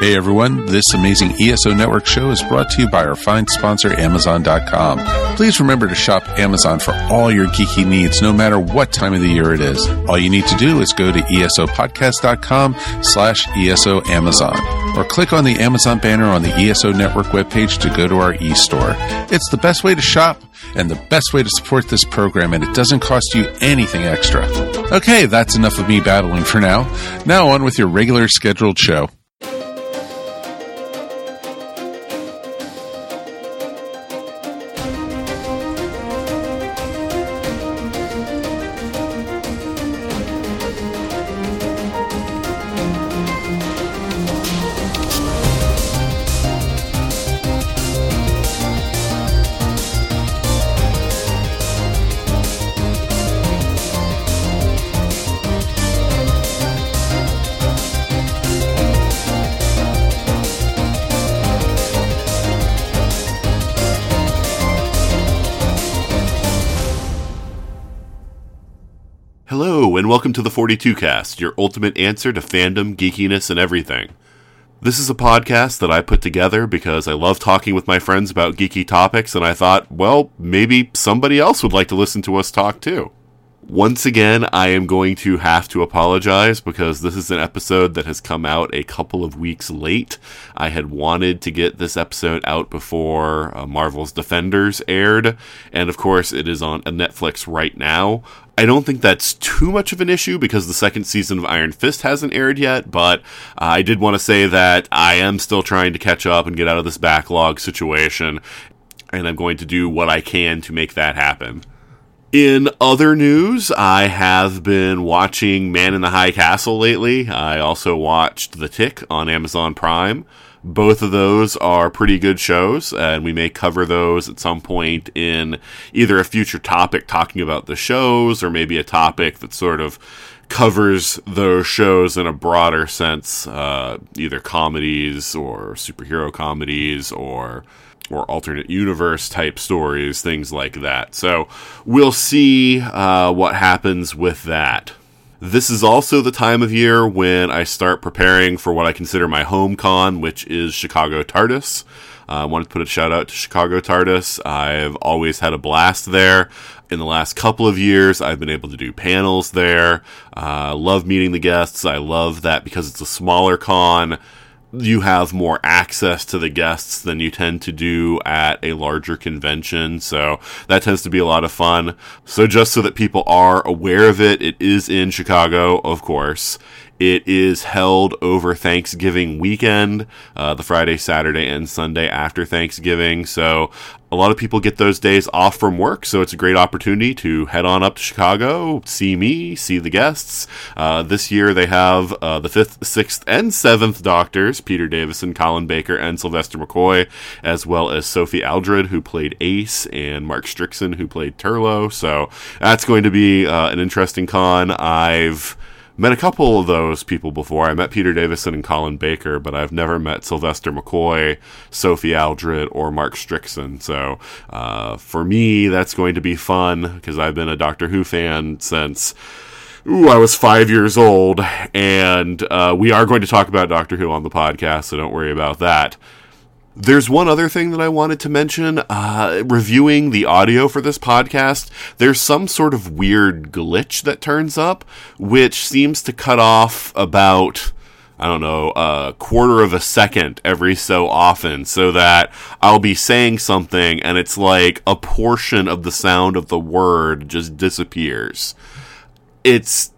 Hey everyone, this amazing ESO Network show is brought to you by our fine sponsor, Amazon.com. Please remember to shop Amazon for all your geeky needs, no matter what time of the year it is. All you need to do is go to ESOpodcast.com/ESO Amazon or click on the Amazon banner on the ESO Network webpage to go to our e-store. It's the best way to shop and the best way to support this program, and it doesn't cost you anything extra. Okay, that's enough of me babbling for now. Now on with your regular scheduled show. Welcome to the 42cast, your ultimate answer to fandom, geekiness, and everything. This is a podcast that I put together because I love talking with my friends about geeky topics, and I thought, well, maybe somebody else would like to listen to us talk too. Once again, I am going to have to apologize because this is an episode that has come out a couple of weeks late. I had wanted to get this episode out before Marvel's Defenders aired, and of course it is on Netflix right now. I don't think that's too much of an issue because the second season of Iron Fist hasn't aired yet, but I did want to say that I am still trying to catch up and get out of this backlog situation, and I'm going to do what I can to make that happen. In other news, I have been watching Man in the High Castle lately. I also watched The Tick on Amazon Prime. Both of those are pretty good shows, and we may cover those at some point in either a future topic talking about the shows, or maybe a topic that sort of covers those shows in a broader sense, either comedies or superhero comedies or alternate universe type stories, things like that. So we'll see what happens with that. This is also the time of year when I start preparing for what I consider my home con, which is Chicago TARDIS. I wanted to put a shout out to Chicago TARDIS. I've always had a blast there. In the last couple of years, I've been able to do panels there. I love meeting the guests. I love that because it's a smaller con, you have more access to the guests than you tend to do at a larger convention, so that tends to be a lot of fun. So just so that people are aware of it, it is in Chicago, of course. It is held over Thanksgiving weekend, the Friday, Saturday, and Sunday after Thanksgiving. So a lot of people get those days off from work, so it's a great opportunity to head on up to Chicago, see me, see the guests. This year they have the 5th, 6th, and 7th Doctors, Peter Davison, Colin Baker, and Sylvester McCoy, as well as Sophie Aldred, who played Ace, and Mark Strickson, who played Turlo. So that's going to be an interesting con. I've met a couple of those people before. I met Peter Davison and Colin Baker, but I've never met Sylvester McCoy, Sophie Aldred, or Mark Strickson. So for me, that's going to be fun because I've been a Doctor Who fan since I was 5 years old. And we are going to talk about Doctor Who on the podcast, so don't worry about that. There's one other thing that I wanted to mention. Reviewing the audio for this podcast, there's some sort of weird glitch that turns up, which seems to cut off about, I don't know, a quarter of a second every so often, so that I'll be saying something and it's like a portion of the sound of the word just disappears. It's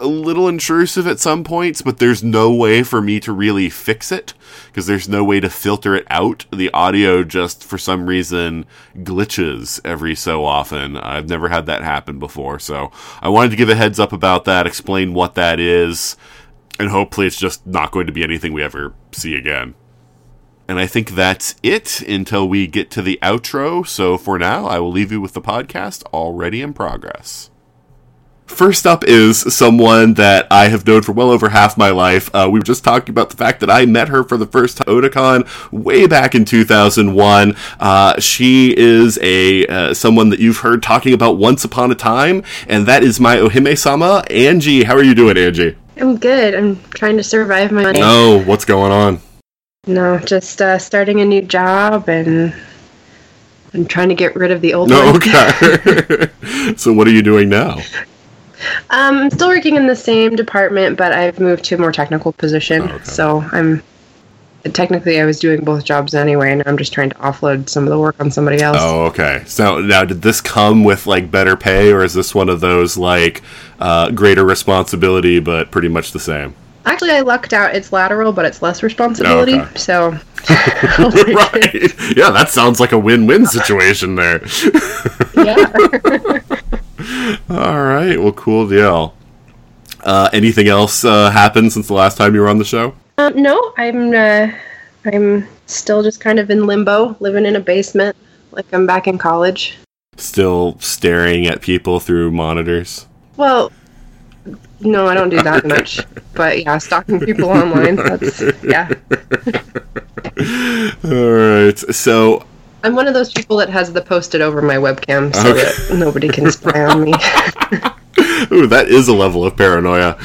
a little intrusive at some points, but there's no way for me to really fix it because there's no way to filter it out. The audio just for some reason glitches every so often. I've never had that happen before, so I wanted to give a heads up about that, explain what that is, and hopefully it's just not going to be anything we ever see again. And I think that's it until we get to the outro, so for now I will leave you with the podcast already in progress. First up is someone that I have known for well over half my life. We were just talking about the fact that I met her for the first time at Otakon way back in 2001. She is someone that you've heard talking about once upon a time, and that is my Ohime-sama, Angie. How are you doing, Angie? I'm good. I'm trying to survive my money. Oh, what's going on? No, just starting a new job, and I'm trying to get rid of the old one. Okay. So what are you doing now? I'm still working in the same department, but I've moved to a more technical position. Oh, okay. So I'm... Technically, I was doing both jobs anyway, and I'm just trying to offload some of the work on somebody else. Oh, okay. So now, did this come with, like, better pay, or is this one of those, like, greater responsibility, but pretty much the same? Actually, I lucked out. It's lateral, but it's less responsibility, so... Right. Yeah, that sounds like a win-win situation there. Yeah. All right. Well, cool deal. Anything else happened since the last time you were on the show? No, I'm still just kind of in limbo, living in a basement, like I'm back in college. Still staring at people through monitors? Well, no, I don't do that much, but yeah, stalking people online, that's, yeah. Alright, so... I'm one of those people that has the post-it over my webcam so that nobody can spy on me. Ooh, that is a level of paranoia.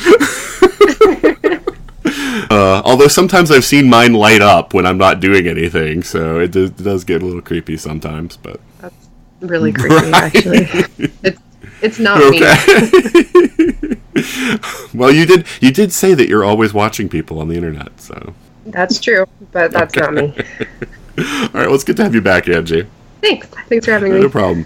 Although sometimes I've seen mine light up when I'm not doing anything, so it does get a little creepy sometimes. But that's really creepy, actually. It's not me. Well, you did say that you're always watching people on the internet, so that's true, but that's not me. All right, well, it's good to have you back, Angie. Thanks for having me. No problem.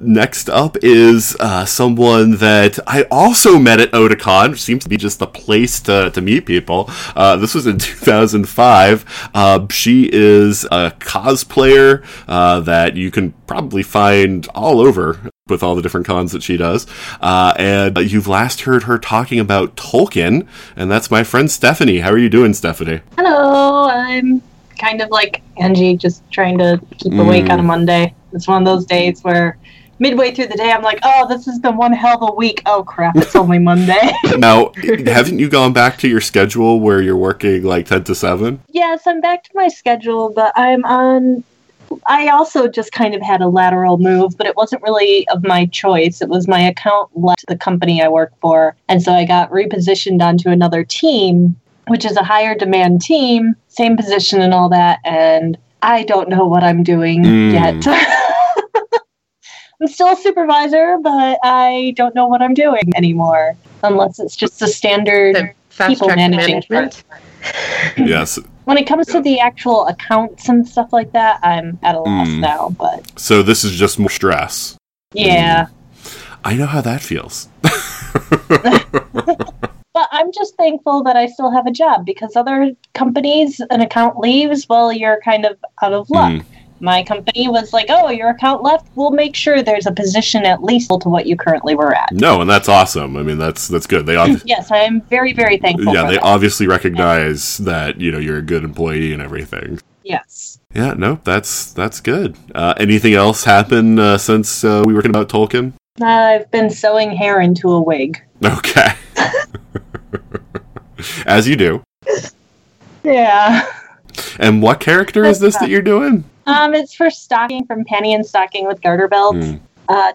Next up is someone that I also met at Otakon, which seems to be just the place to meet people. This was in 2005. She is a cosplayer that you can probably find all over with all the different cons that she does. And you've last heard her talking about Tolkien, and that's my friend Stephanie. How are you doing, Stephanie? Hello, I'm... kind of like Angie, just trying to keep awake on a Monday. It's one of those days where midway through the day, I'm like, oh, this has been one hell of a week. Oh, crap, it's only Monday. Now, haven't you gone back to your schedule where you're working like 10 to 7? Yes, I'm back to my schedule, but I also just kind of had a lateral move, but it wasn't really of my choice. It was my account left the company I work for, and so I got repositioned onto another team, which is a higher demand team, same position and all that, and I don't know what I'm doing yet. I'm still a supervisor, but I don't know what I'm doing anymore, unless it's just the standard people management. Yes. When it comes to the actual accounts and stuff like that, I'm at a loss now. But so this is just more stress. Yeah. I know how that feels. But I'm just thankful that I still have a job, because other companies, an account leaves, well, you're kind of out of luck. My company was like, oh, your account left, we'll make sure there's a position at least to what you currently were at. No, and that's awesome. I mean, that's good. They Yes, I am very, very thankful for they that. Obviously recognize that, you know, you're a good employee and everything. Yes. Yeah, no, that's good. Anything else happen since we were talking about Tolkien? I've been sewing hair into a wig. Okay. As you do. Yeah. And what character is this that you're doing? It's for stocking from Penny and Stocking with Garter Belts.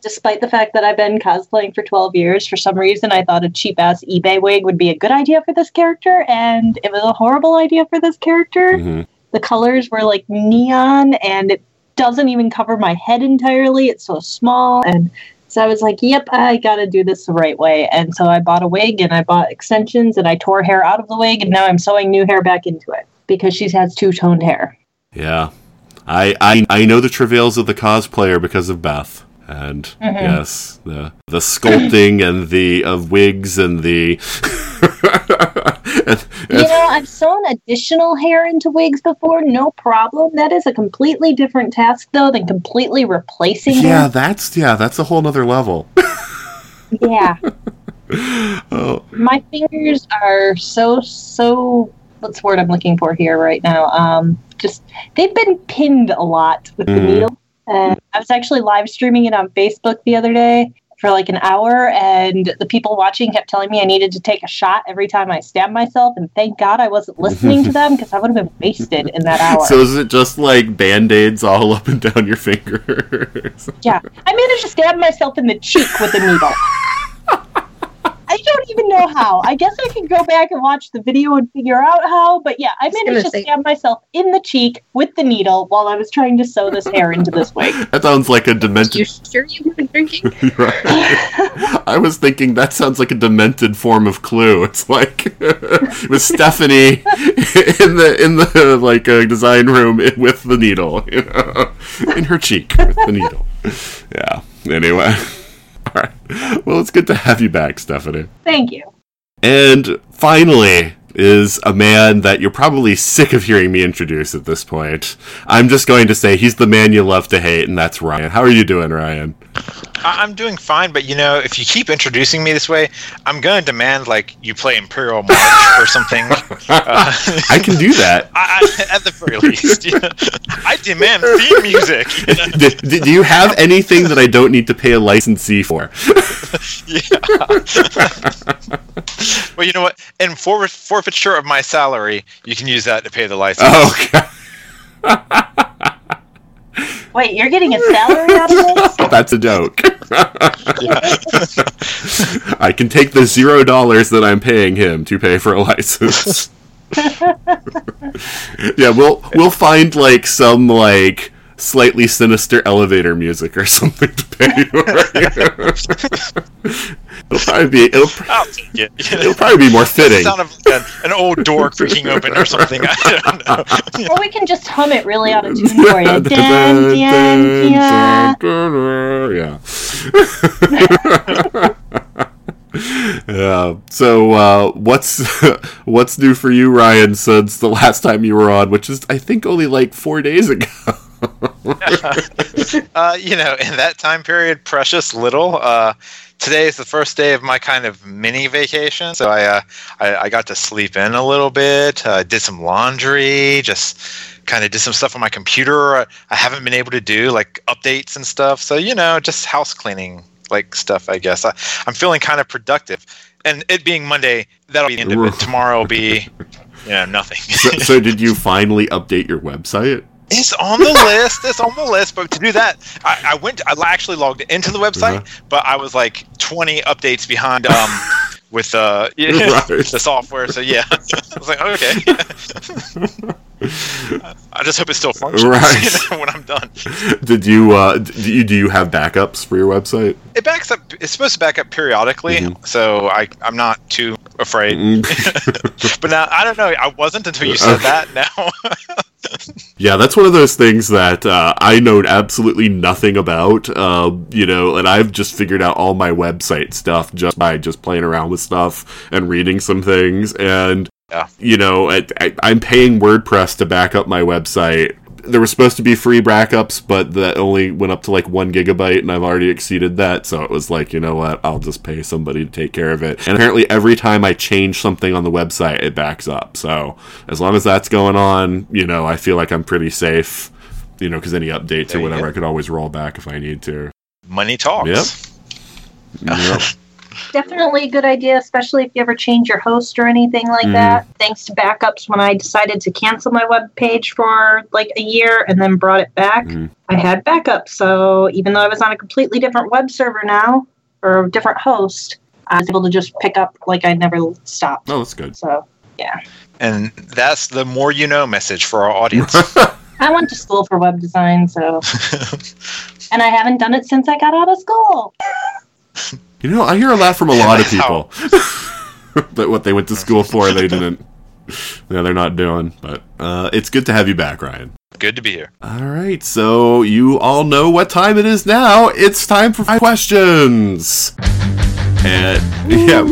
Despite the fact that I've been cosplaying for 12 years, for some reason I thought a cheap-ass eBay wig would be a good idea for this character, and it was a horrible idea for this character. Mm-hmm. The colors were like neon, and it doesn't even cover my head entirely. It's so small, and... so I was like, yep, I gotta do this the right way. And so I bought a wig, and I bought extensions, and I tore hair out of the wig, and now I'm sewing new hair back into it, because she has two-toned hair. Yeah. I know the travails of the cosplayer because of Beth. And, yes, the sculpting and the of wigs and the... You know, I've sewn additional hair into wigs before, no problem. That is a completely different task, though, than completely replacing hair. That's a whole nother level. Yeah. Oh. My fingers are so... what's the word I'm looking for here right now? Just, they've been pinned a lot with the needle. And I was actually live streaming it on Facebook the other day for like an hour, and the people watching kept telling me I needed to take a shot every time I stabbed myself, and thank God I wasn't listening to them, because I would have been wasted in that hour. So is it just like Band-Aids all up and down your fingers? Yeah. I managed to stab myself in the cheek with a needle. I don't even know how. I guess I could go back and watch the video and figure out how, but yeah, I managed to stab myself in the cheek with the needle while I was trying to sew this hair into this wig. That sounds like a demented... You sure you weren't drinking? Right. I was thinking that sounds like a demented form of Clue. It's like with Stephanie in the like design room with the needle, you know? In her cheek with the needle. Yeah. Anyway. All right. Well, it's good to have you back, Stephanie. Thank you. And finally is a man that you're probably sick of hearing me introduce at this point. I'm just going to say he's the man you love to hate, and that's Ryan. How are you doing, Ryan? I'm doing fine, but, you know, if you keep introducing me this way, I'm going to demand, like, you play Imperial March or something. I can do that. I, at the very least. You know, I demand theme music. You know? Do you have anything that I don't need to pay a licensee for? Yeah. Well, you know what? In forfeiture of my salary, you can use that to pay the license. Oh, God. Wait, you're getting a salary out of this? That's a joke. I can take the $0 that I'm paying him to pay for a license. Yeah, we'll find like some like slightly sinister elevator music or something to pay you. Right? It'll probably be more fitting. The sound of an old door creaking open or something. I don't know. Or we can just hum it really out of tune for you. Yeah. So what's new for you, Ryan, since the last time you were on, which is I think only like 4 days ago. You know, in that time period, precious little. Today is the first day of my kind of mini vacation, so I got to sleep in a little bit, did some laundry, just kind of did some stuff on my computer I haven't been able to do, like updates and stuff. So, you know, just house cleaning, like stuff, I guess. I'm feeling kind of productive. And it being Monday, that'll be the end of it. Tomorrow will be, you know, nothing. So did you finally update your website? It's on the list. But to do that, I actually logged into the website, but I was like 20 updates behind with the software. So yeah, I was like, okay. I just hope it still functions when I'm done. Did you do you have backups for your website? It backs up. It's supposed to back up periodically, so I'm not too afraid. But now I don't know. I wasn't until you said that. Now. Yeah, that's one of those things that I know absolutely nothing about, you know, and I've just figured out all my website stuff just by just playing around with stuff and reading some things, and, you know, I'm paying WordPress to back up my website. There were supposed to be free backups, but that only went up to like 1 gigabyte, and I've already exceeded that, so it was like, you know what, I'll just pay somebody to take care of it. And apparently every time I change something on the website, it backs up, so as long as that's going on, you know, I feel like I'm pretty safe, you know, because any updates or whatever, I could always roll back if I need to. Money talks. Yep. Definitely a good idea, especially if you ever change your host or anything like that. Thanks to backups, when I decided to cancel my web page for like a year and then brought it back, I had backups. So even though I was on a completely different web server now, or a different host, I was able to just pick up like I never stopped. Oh, that's good. So, yeah. And that's the more you know message for our audience. I went to school for web design, so... And I haven't done it since I got out of school. You know, I hear a lot from a lot of people that what they went to school for, they didn't. No, they're not doing. But it's good to have you back, Ryan. Good to be here. All right, so you all know what time it is now. It's time for 5 questions. And yeah,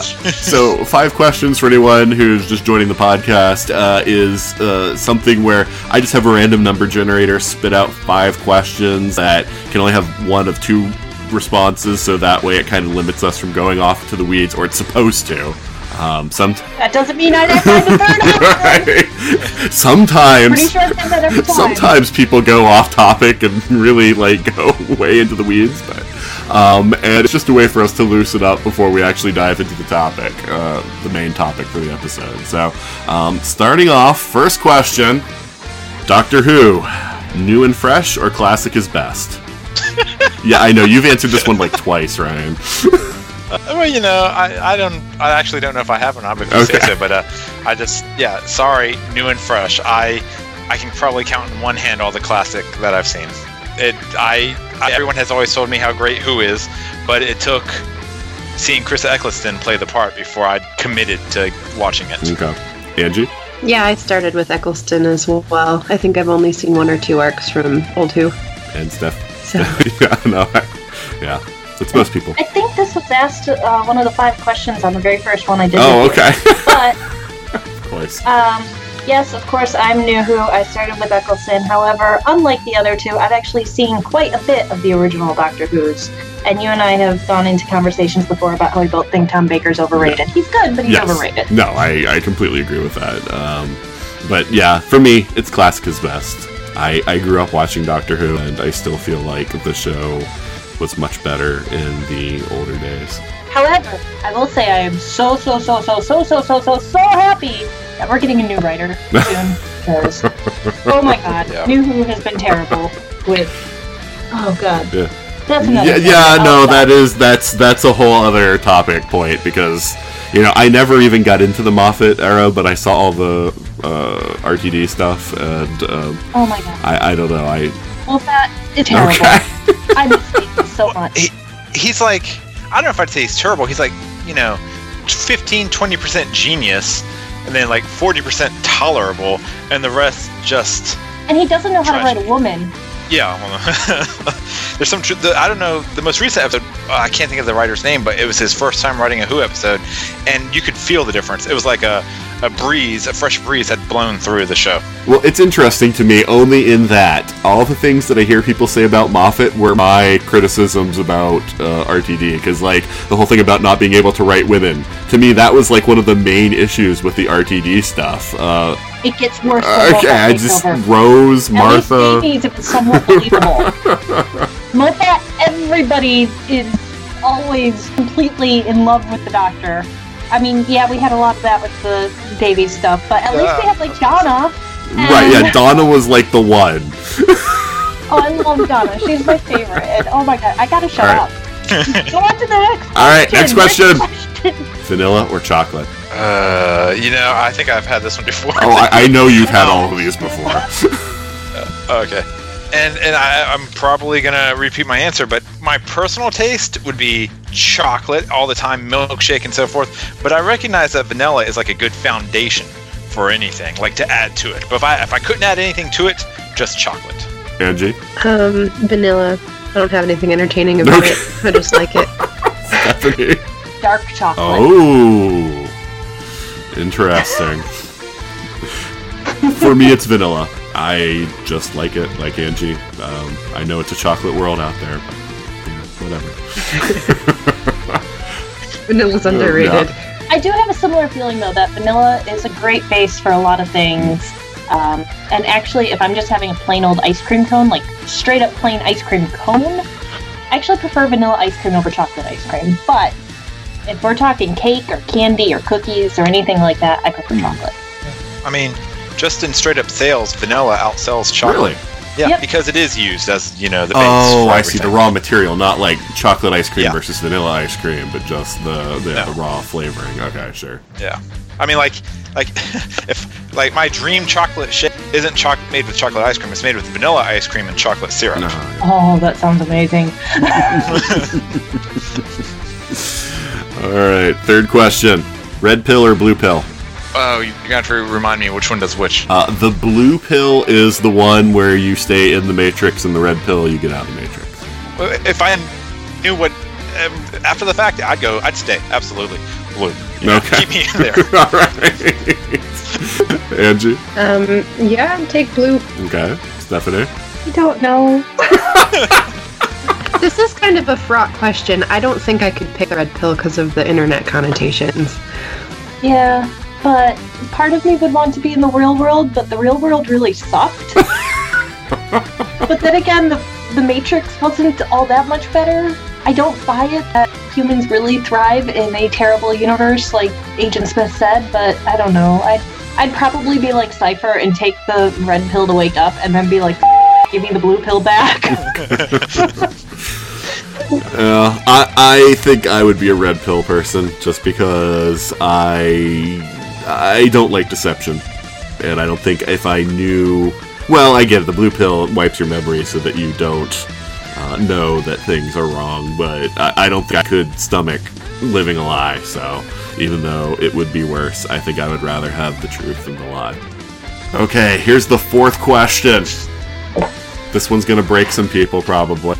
so 5 questions for anyone who's just joining the podcast is something where I just have a random number generator spit out 5 questions that can only have one of two responses, so that way it kind of limits us from going off to the weeds, or it's supposed to. That doesn't mean I didn't find a third option. Sometimes people go off topic and really like go way into the weeds, but and it's just a way for us to loosen up before we actually dive into the topic, the main topic for the episode. So starting off, first question: Doctor Who, new and fresh or classic is best? Yeah, I know. You've answered this one like twice, Ryan. Well, you know, I actually don't know if I have or not, but okay. So, but I just, yeah, sorry, new and fresh. I can probably count in one hand all the classic that I've seen. Everyone has always told me how great Who is, but it took seeing Chris Eccleston play the part before I committed to watching it. Okay. Angie? Yeah, I started with Eccleston as well. I think I've only seen one or two arcs from Old Who. And Steph. So. Yeah. It's most people. I think this was asked one of the 5 questions on the very first one I did. Oh, okay. But, of course. Yes, of course, I'm New Who. I started with Eccleston. However, unlike the other two, I've actually seen quite a bit of the original Doctor Who's. And you and I have gone into conversations before about how we both think Tom Baker's overrated. Yeah. He's good, but he's overrated. No, I completely agree with that. But yeah, for me, it's classic is best. I grew up watching Doctor Who, and I still feel like the show was much better in the older days. However, I will say I am so happy that we're getting a new writer soon. Because, oh my god, yeah. New Who has been terrible with, oh god. Yeah. That's another that's a whole other topic point, because, you know, I never even got into the Moffat era, but I saw all the RTD stuff, and oh my god. I don't know, well, that is terrible. Okay. I miss him so much. He's like, I don't know if I'd say he's terrible. He's like, you know, 15-20% genius, and then like 40% tolerable, and the rest just. And he doesn't know how to write a woman. Yeah, well, there's some truth. I don't know. The most recent episode, I can't think of the writer's name, but it was his first time writing a Who episode, and you could feel the difference. It was like a fresh breeze had blown through the show. Well, it's interesting to me only in that all the things that I hear people say about Moffat were my criticisms about RTD, because like the whole thing about not being able to write women, to me that was like one of the main issues with the RTD stuff. It gets worse. Okay, I just Rose, Martha. These are somewhat believable. Martha, everybody is always completely in love with the Doctor. I mean, yeah, we had a lot of that with the Davies stuff, but at least we had, like, Donna. Right, yeah, Donna was, like, the one. Oh, I love Donna. She's my favorite. And, oh, my God, I gotta shut up. Go on to the next question. All right, next question. Vanilla or chocolate? You know, I think I've had this one before. Oh, I know you've had all of these before. Okay. And I'm probably going to repeat my answer, but my personal taste would be chocolate all the time, milkshake and so forth. But I recognize that vanilla is like a good foundation for anything, like to add to it. But if I couldn't add anything to it, just chocolate. Angie? Vanilla. I don't have anything entertaining about it. I just like it. Stephanie? Dark chocolate. Oh. Interesting. For me, it's vanilla. I just like it, like Angie. I know it's a chocolate world out there, but whatever. Vanilla's underrated. Yeah. I do have a similar feeling, though, that vanilla is a great base for a lot of things. And actually, if I'm just having a plain old ice cream cone, like straight up plain ice cream cone, I actually prefer vanilla ice cream over chocolate ice cream. But if we're talking cake or candy or cookies or anything like that, I prefer chocolate. I mean, just in straight-up sales, vanilla outsells chocolate. Really? Yeah, yep. Because it is used as, you know, the base for everything. Oh, I see, the raw material, not like chocolate ice cream versus vanilla ice cream, but just the raw flavoring. Okay, sure. Yeah. I mean, like if like my dream chocolate shake isn't made with chocolate ice cream, it's made with vanilla ice cream and chocolate syrup. Yeah. Oh, that sounds amazing. All right, third question. Red pill or blue pill? Oh, you're going to have to remind me which one does which. The blue pill is the one where you stay in the Matrix, and the red pill, you get out of the Matrix. If I knew what... after the fact, I'd stay. Absolutely. Blue. You okay. Keep me in there. All right. Angie? Yeah, take blue. Okay. Stephanie? I don't know. This is kind of a fraught question. I don't think I could pick the red pill because of the internet connotations. Yeah. But part of me would want to be in the real world, but the real world really sucked. But then again, the Matrix wasn't all that much better. I don't buy it that humans really thrive in a terrible universe, like Agent Smith said, but I don't know. I'd probably be like Cypher and take the red pill to wake up and then be like, give me the blue pill back. I think I would be a red pill person, just because I don't like deception. And I don't think if I knew... Well, I get it, the blue pill wipes your memory so that you don't know that things are wrong, but I don't think I could stomach living a lie, so even though it would be worse, I think I would rather have the truth than the lie. Okay, here's the fourth question. This one's gonna break some people, probably.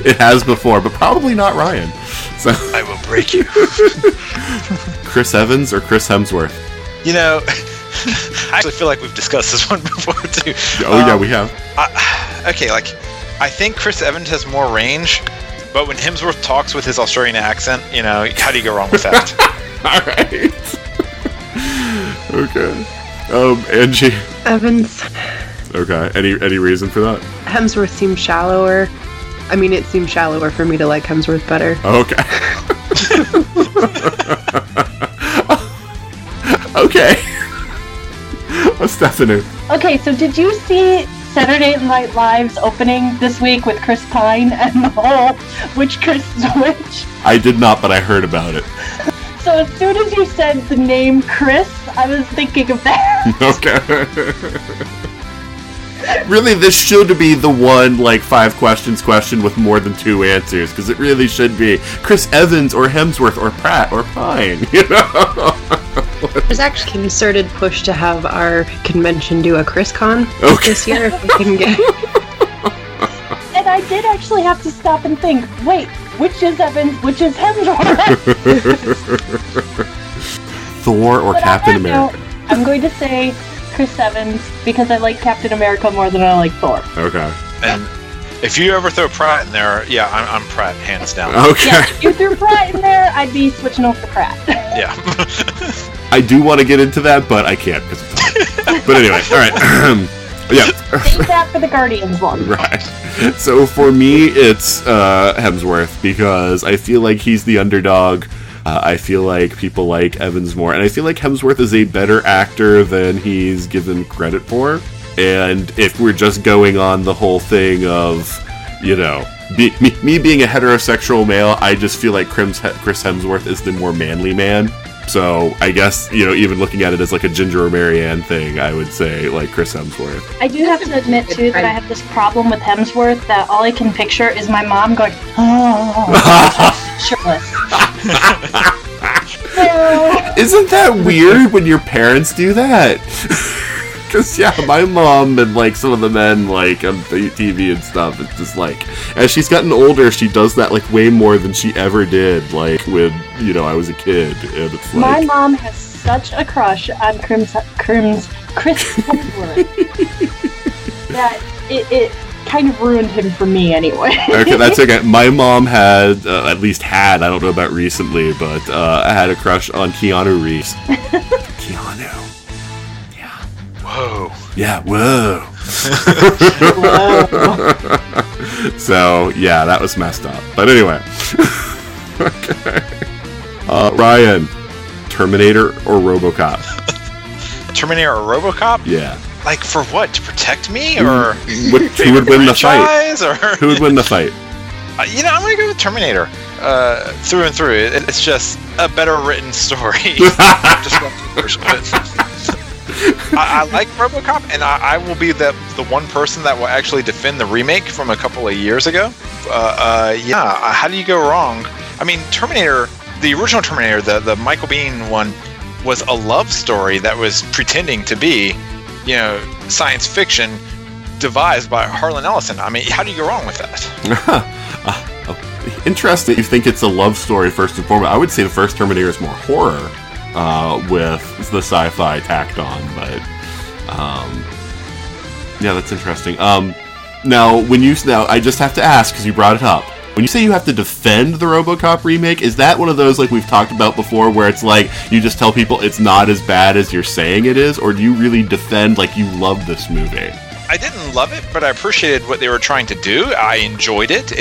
It has before, but probably not Ryan. So I will break you. Chris Evans or Chris Hemsworth? You know, I actually feel like we've discussed this one before, too. Oh, yeah, we have. I think Chris Evans has more range, but when Hemsworth talks with his Australian accent, you know, how do you go wrong with that? All right. Okay. Angie. Evans. Okay. Any reason for that? Hemsworth seems shallower. I mean, it seems shallower for me to like Hemsworth better. Okay. Okay. What's Stephanie? Okay, so did you see Saturday Night Live's opening this week with Chris Pine and the whole which? I did not, but I heard about it. So as soon as you said the name Chris, I was thinking of that. Okay. Really, this should be the one, like, 5 questions question with more than 2 answers, because it really should be Chris Evans or Hemsworth or Pratt or Pine, you know? There's actually a concerted push to have our convention do a ChrisCon this year if we can get And I did actually have to stop and think, wait, which is Evans, which is Hemsworth? Thor or Captain America? Note, I'm going to say Chris Evans because I like Captain America more than I like Thor. Okay. And if you ever throw Pratt in there, yeah, I'm Pratt, hands down. Okay. Yeah, if you threw Pratt in there, I'd be switching over to Pratt. Yeah. I do want to get into that, but I can't because of time. But anyway, all right. Yeah. Save that for the Guardians one. Right. So for me, it's Hemsworth because I feel like he's the underdog. I feel like people like Evans more. And I feel like Hemsworth is a better actor than he's given credit for. And if we're just going on the whole thing of, you know, me being a heterosexual male, I just feel like Chris Hemsworth is the more manly man. So I guess, you know, even looking at it as like a Ginger or Marianne thing, I would say like Chris Hemsworth. I do have to admit too that I have this problem with Hemsworth that all I can picture is my mom going, oh, shirtless. Isn't that weird when your parents do that? Because, yeah, my mom and, like, some of the men, like, on TV and stuff, it's just, like, as she's gotten older, she does that, like, way more than she ever did, like, when, you know, I was a kid, and it's, like... My mom has such a crush on Chris Hemsworth that it kind of ruined him for me, anyway. Okay, that's okay. My mom had, at least had, I don't know about recently, but I had a crush on Keanu Reeves. Keanu. Whoa. Yeah, whoa. Whoa. So, yeah, that was messed up. But anyway. Okay. Ryan, Terminator or RoboCop? Terminator or RoboCop? Yeah. Like, for what? To protect me? Or who would win the fight? Who would win the fight? You know, I'm going to go with Terminator. Through and through. It's just a better written story. I'm just going to version of it. I like RoboCop, and I will be the one person that will actually defend the remake from a couple of years ago. How do you go wrong? I mean, Terminator, the original Terminator, the Michael Biehn one, was a love story that was pretending to be, you know, science fiction devised by Harlan Ellison. I mean, how do you go wrong with that? Interesting. You think it's a love story first and foremost. I would say the first Terminator is more horror. With the sci-fi tacked on, but yeah, that's interesting. Now, I just have to ask because you brought it up. When you say you have to defend the RoboCop remake, is that one of those like we've talked about before, where it's like you just tell people it's not as bad as you're saying it is, or do you really defend like you love this movie? I didn't love it, but I appreciated what they were trying to do. I enjoyed it.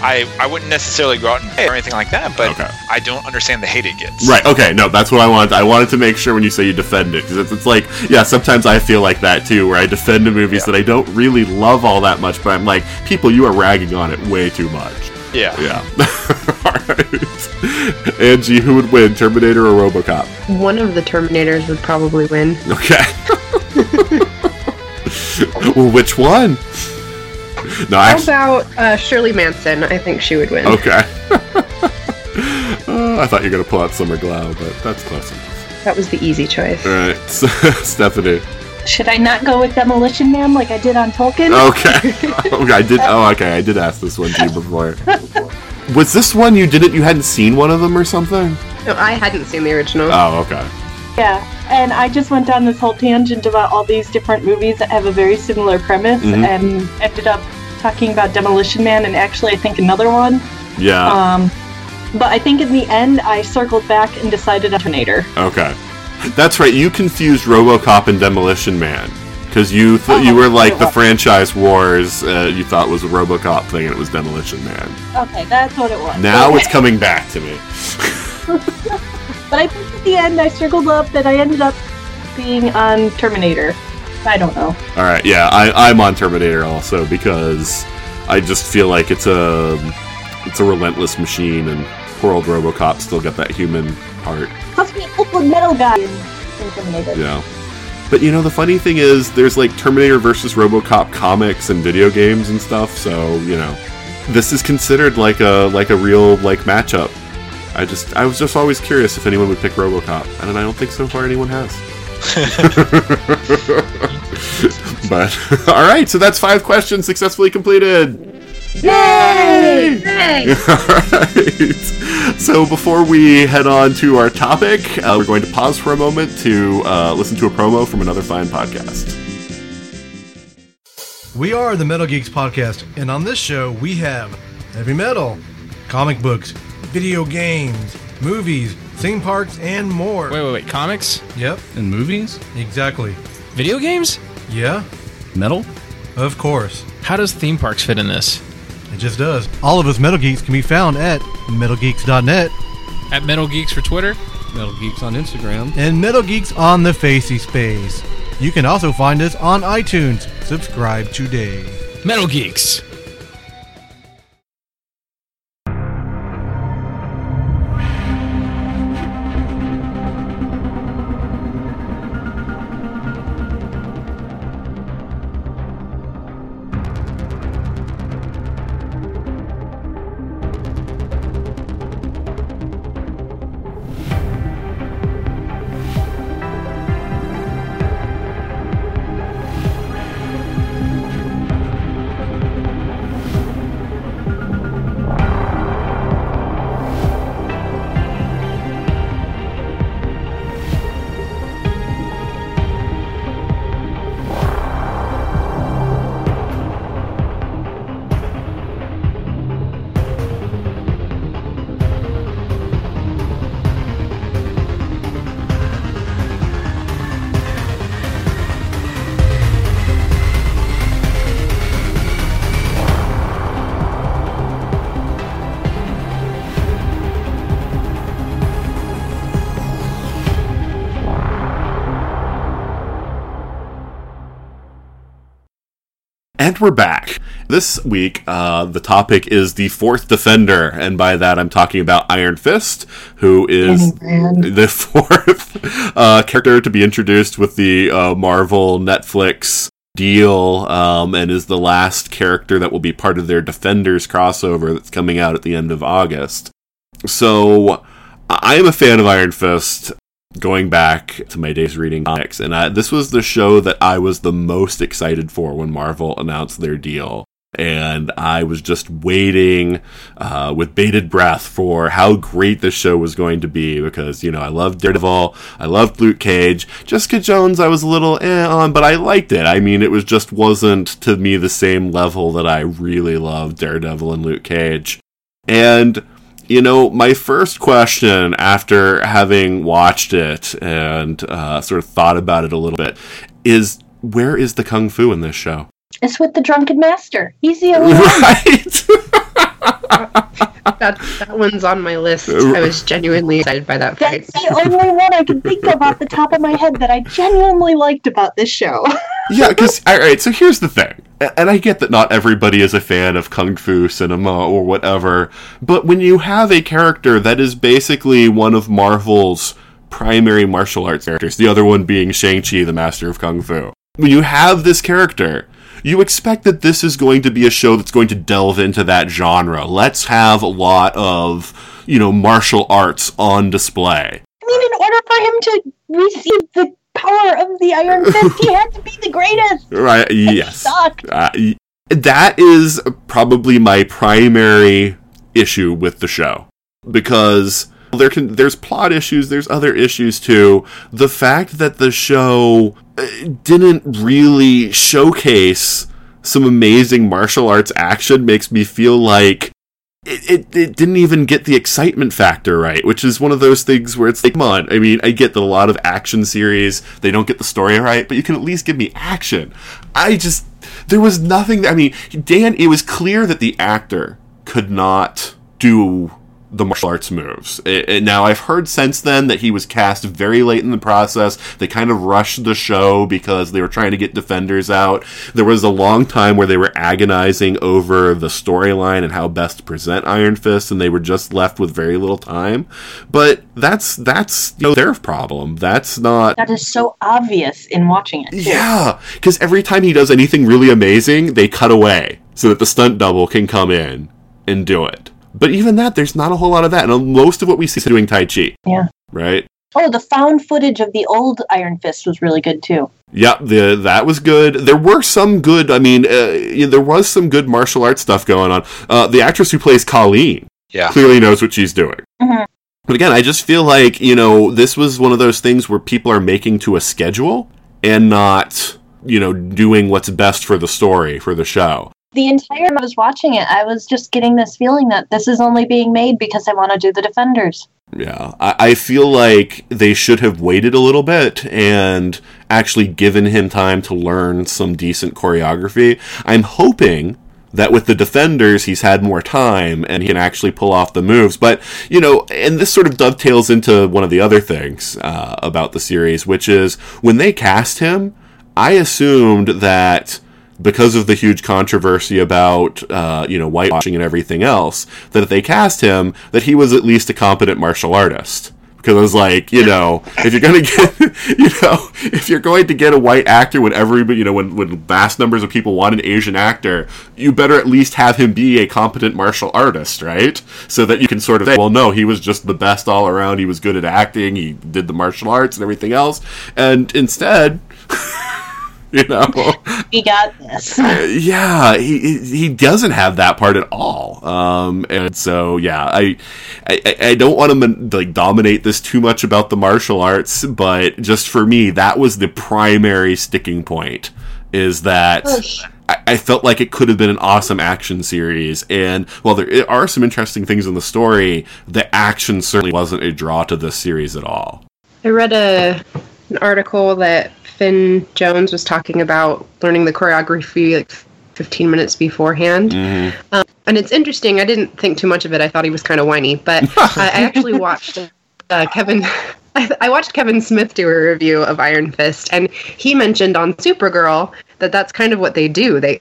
I wouldn't necessarily go out and pay or anything like that, but okay. I don't understand the hate it gets. Right, okay, no, that's what I wanted. I wanted to make sure when you say you defend it, because it's like, yeah, sometimes I feel like that too, where I defend the movies that I don't really love all that much, but I'm like, people, you are ragging on it way too much. Yeah. Alright. Angie, who would win, Terminator or RoboCop? One of the Terminators would probably win. Okay. Well, which one? No, How about Shirley Manson? I think she would win. Okay. I thought you were going to pull out Summer Glau, but that's close enough. That was the easy choice. Alright, Stephanie. Should I not go with Demolition Man like I did on Tolkien? Okay. I did ask this one to you before. Was this one you hadn't seen one of them or something? No, I hadn't seen the original. Oh, okay. Yeah, and I just went down this whole tangent about all these different movies that have a very similar premise, and ended up talking about Demolition Man and actually I think another one. Yeah. But I think in the end I circled back and decided on Terminator. Okay. That's right, you confused RoboCop and Demolition Man, because you were like the franchise wars you thought was a RoboCop thing, and it was Demolition Man. Okay, that's what it was. Now it's coming back to me. But I think at the end I circled up that I ended up being on Terminator. I don't know. Alright, yeah, I'm on Terminator also, because I just feel like it's a relentless machine, and poor old RoboCop still got that human heart. Plus we look like metal guy in Terminator. Yeah. But the funny thing is, there's like Terminator versus RoboCop comics and video games and stuff, so, this is considered like a real like matchup. I was just always curious if anyone would pick RoboCop, and I don't think so far anyone has. But, alright, so that's 5 questions successfully completed! Yay! Yay! Alright, so before we head on to our topic, we're going to pause for a moment to listen to a promo from another fine podcast. We are the Metal Geeks Podcast, and on this show we have heavy metal, comic books, video games, movies, theme parks, and more. Wait. Comics? Yep. And movies? Exactly. Video games? Yeah. Metal? Of course. How does theme parks fit in this? It just does. All of us Metal Geeks can be found at metalgeeks.net. At Metal Geeks for Twitter. Metal Geeks on Instagram. And Metal Geeks on the Facey Space. You can also find us on iTunes. Subscribe today. Metal Geeks. And we're back. This week, the topic is the fourth Defender, and by that I'm talking about Iron Fist, who is the fourth character to be introduced with the Marvel Netflix deal, and is the last character that will be part of their Defenders crossover that's coming out at the end of August. So, I am a fan of Iron Fist. Going back to my days reading comics, and this was the show that I was the most excited for when Marvel announced their deal. And I was just waiting with bated breath for how great this show was going to be, because, I loved Daredevil, I loved Luke Cage. Jessica Jones I was a little on, but I liked it. I mean, it was just wasn't, to me, the same level that I really loved Daredevil and Luke Cage. And my first question after having watched it and sort of thought about it a little bit is, Where is the kung fu in this show? It's with the drunken master. He's the only one. Right? That one's on my list. I was genuinely excited by that fight. That's the only one I can think of off the top of my head that I genuinely liked about this show. Yeah, because, all right, so here's the thing. And I get that not everybody is a fan of kung fu cinema or whatever, but when you have a character that is basically one of Marvel's primary martial arts characters, the other one being Shang-Chi, the master of kung fu, when you have this character, you expect that this is going to be a show that's going to delve into that genre. Let's have a lot of, you know, martial arts on display. I mean, in order for him to receive the power of the Iron Fist, he had to be the greatest. Right, yes. That is probably my primary issue with the show. Because there's plot issues, there's other issues too. The fact that the show didn't really showcase some amazing martial arts action makes me feel like it didn't even get the excitement factor right, which is one of those things where it's like, come on. I mean, I get that a lot of action series, they don't get the story right, but you can at least give me action. There was nothing. I mean, Dan, it was clear that the actor could not do the martial arts moves. Now, I've heard since then that he was cast very late in the process. They kind of rushed the show because they were trying to get Defenders out. There was a long time where they were agonizing over the storyline and how best to present Iron Fist, and they were just left with very little time. But that's you know, their problem. That's not... That is so obvious in watching it, too. Yeah, because every time he does anything really amazing, they cut away so that the stunt double can come in and do it. But even that, there's not a whole lot of that. And most of what we see is doing Tai Chi. Yeah. Right? Oh, the found footage of the old Iron Fist was really good, too. Yeah, that was good. There were some good, there was some good martial arts stuff going on. The actress who plays Colleen clearly knows what she's doing. Mm-hmm. But again, I just feel like, you know, this was one of those things where people are making to a schedule and not, you know, doing what's best for the story, for the show. The entire time I was watching it, I was just getting this feeling that this is only being made because I want to do the Defenders. Yeah, I feel like they should have waited a little bit and actually given him time to learn some decent choreography. I'm hoping that with the Defenders, he's had more time and he can actually pull off the moves. But, you know, and this sort of dovetails into one of the other things about the series, which is when they cast him, I assumed that... because of the huge controversy about, whitewashing and everything else, that if they cast him, that he was at least a competent martial artist. Because I was like, you know, if you're going to get a white actor, when vast numbers of people want an Asian actor, you better at least have him be a competent martial artist, right? So that you can sort of say, well, no, he was just the best all around. He was good at acting. He did the martial arts and everything else. And instead... You know, he got this. Yeah, he doesn't have that part at all, and so yeah, I don't want to like dominate this too much about the martial arts, but just for me, that was the primary sticking point. Is that I felt like it could have been an awesome action series, and while there are some interesting things in the story, the action certainly wasn't a draw to this series at all. I read an article that Finn Jones was talking about learning the choreography like 15 minutes beforehand. Mm-hmm. And it's interesting. I didn't think too much of it. I thought he was kind of whiny, but I actually watched Kevin Smith do a review of Iron Fist, and he mentioned on Supergirl that that's kind of what they do. They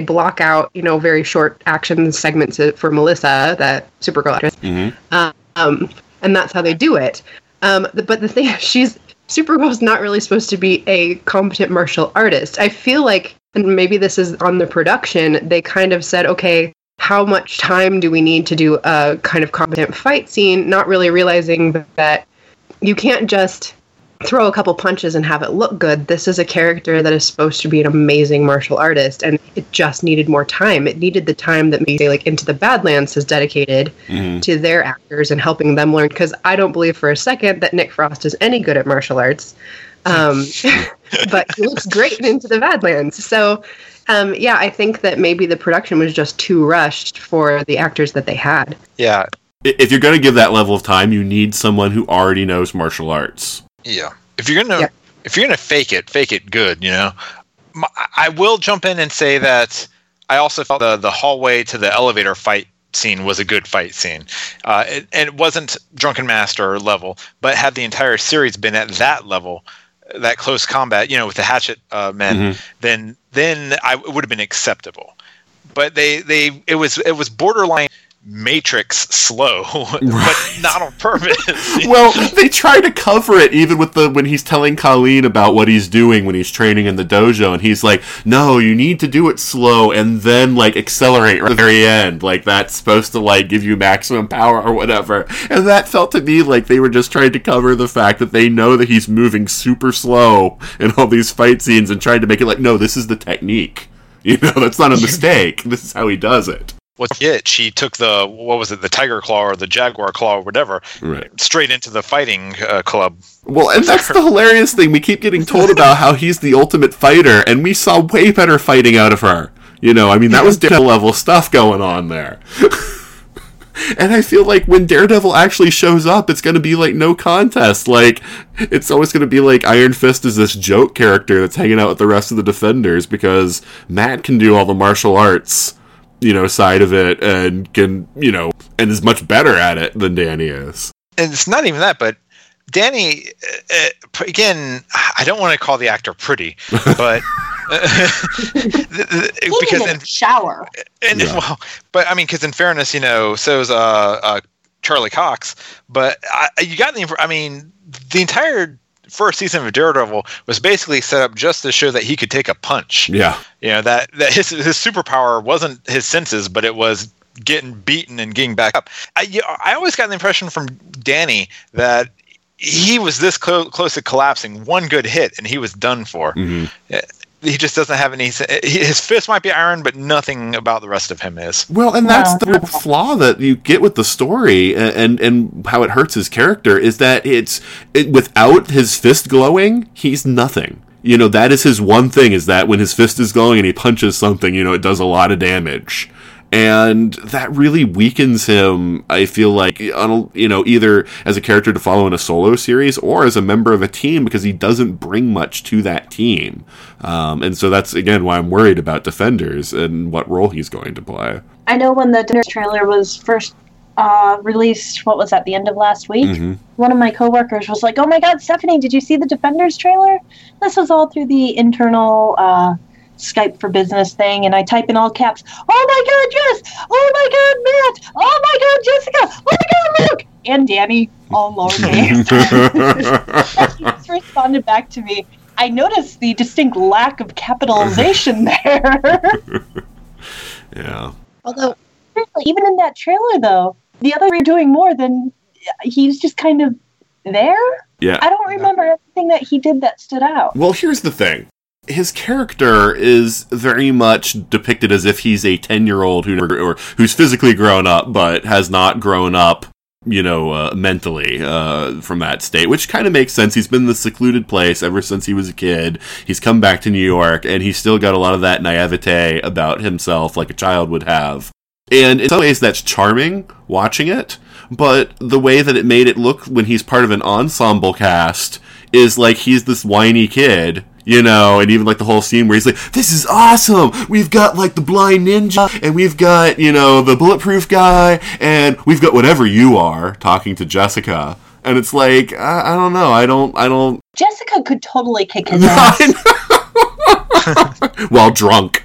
block out, you know, very short action segments for Melissa, that Supergirl actress, mm-hmm. And that's how they do it. But the thing, Supergirl's not really supposed to be a competent martial artist. I feel like, and maybe this is on the production, they kind of said, okay, how much time do we need to do a kind of competent fight scene? Not really realizing that you can't just throw a couple punches and have it look good. This is a character that is supposed to be an amazing martial artist, and it just needed more time. It needed the time that maybe like Into the Badlands has dedicated to their actors and helping them learn, because I don't believe for a second that Nick Frost is any good at martial arts, but he looks great in Into the Badlands. So I think that maybe the production was just too rushed for the actors that they had. Yeah. If you're going to give that level of time, you need someone who already knows martial arts. Yeah. If you're going to if you're going to fake it good, you know. I will jump in and say that I also felt the hallway to the elevator fight scene was a good fight scene. And it wasn't Drunken Master level, but had the entire series been at that level, that close combat, you know, with the hatchet men, then it would have been acceptable. But it was borderline Matrix slow, right. But not on purpose. Well, they try to cover it even with when he's telling Colleen about what he's doing when he's training in the dojo, and he's like, "No, you need to do it slow and then like accelerate right at the very end. Like that's supposed to like give you maximum power or whatever." And that felt to me like they were just trying to cover the fact that they know that he's moving super slow in all these fight scenes and trying to make it like, "No, this is the technique. You know, that's not a mistake. This is how he does it." What's it? She took the tiger claw or the jaguar claw or whatever, right. Straight into the fighting club. Well, and that's the hilarious thing. We keep getting told about how he's the ultimate fighter, and we saw way better fighting out of her. You know, I mean, that was Daredevil-level stuff going on there. And I feel like when Daredevil actually shows up, it's going to be like no contest. Like, it's always going to be like Iron Fist is this joke character that's hanging out with the rest of the Defenders because Matt can do all the martial arts, you know, side of it and can, you know, and is much better at it than Danny is. And it's not even that, but Danny, again, I don't want to call the actor pretty, but because in the shower. And yeah. Well, but I mean, because in fairness, you know, so is Charlie Cox. But the entire first season of Daredevil was basically set up just to show that he could take a punch. Yeah, you know that his superpower wasn't his senses, but it was getting beaten and getting back up. I always got the impression from Danny that he was this close to collapsing. One good hit and he was done for. Mm-hmm. He just doesn't have any. His fist might be iron, but nothing about the rest of him is. Well, and that's the flaw that you get with the story, and how it hurts his character is that without his fist glowing, he's nothing. You know, that is his one thing, is that when his fist is glowing and he punches something, you know, it does a lot of damage. And that really weakens him, I feel like, you know, either as a character to follow in a solo series or as a member of a team, because he doesn't bring much to that team. And so that's, again, why I'm worried about Defenders and what role he's going to play. I know when the Defenders trailer was first released, what was that, the end of last week? Mm-hmm. One of my coworkers was like, "Oh my God, Stephanie, did you see the Defenders trailer?" This was all through the internal Skype for Business thing, and I type in all caps, "Oh my God, yes! Oh my God, Matt! Oh my God, Jessica! Oh my God, Luke!" and Danny, all lowercase. He just responded back to me, "I noticed the distinct lack of capitalization there." Yeah. Although, really, even in that trailer, though, the other three are doing more than he's just kind of there. Yeah. I don't remember anything that he did that stood out. Well, here's the thing. His character is very much depicted as if he's a 10-year-old who's physically grown up but has not grown up, you know, mentally from that state, which kind of makes sense. He's been in this secluded place ever since he was a kid. He's come back to New York, and he's still got a lot of that naivete about himself like a child would have. And in some ways that's charming, watching it, but the way that it made it look when he's part of an ensemble cast is like he's this whiny kid. You know, and even, like, the whole scene where he's like, "This is awesome! We've got, like, the blind ninja, and we've got, you know, the bulletproof guy, and we've got whatever you are," talking to Jessica. And it's like, I don't know, I don't... Jessica could totally kick his ass. While drunk.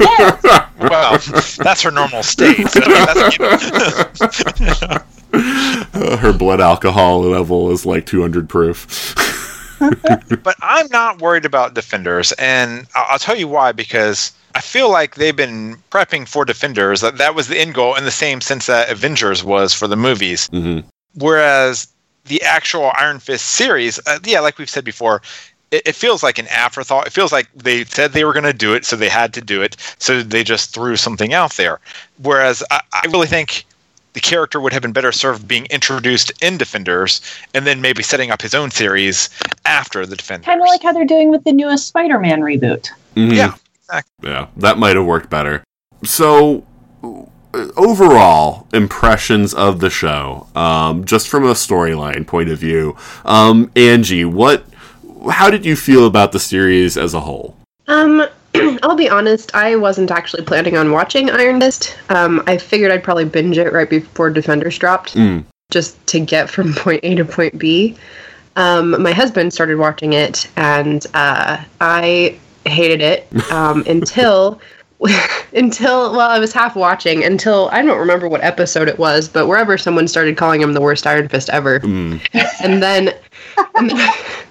Yes. Well, that's her normal state. So that's her blood alcohol level is, like, 200 proof. But I'm not worried about Defenders, and I'll tell you why, because I feel like they've been prepping for Defenders. That was the end goal in the same sense that Avengers was for the movies. Mm-hmm. Whereas the actual Iron Fist series, like we've said before, it feels like an afterthought. It feels like they said they were going to do it, so they had to do it, so they just threw something out there. Whereas I really think the character would have been better served being introduced in Defenders and then maybe setting up his own series after the Defenders. Kind of like how they're doing with the newest Spider-Man reboot. Mm-hmm. Yeah, exactly. Yeah, that might have worked better. So, overall impressions of the show, just from a storyline point of view, Angie, what... how did you feel about the series as a whole? I'll be honest, I wasn't actually planning on watching Iron Fist. I figured I'd probably binge it right before Defenders dropped, just to get from point A to point B. My husband started watching it, and I hated it until I was half watching, until I don't remember what episode it was, but wherever someone started calling him the worst Iron Fist ever. And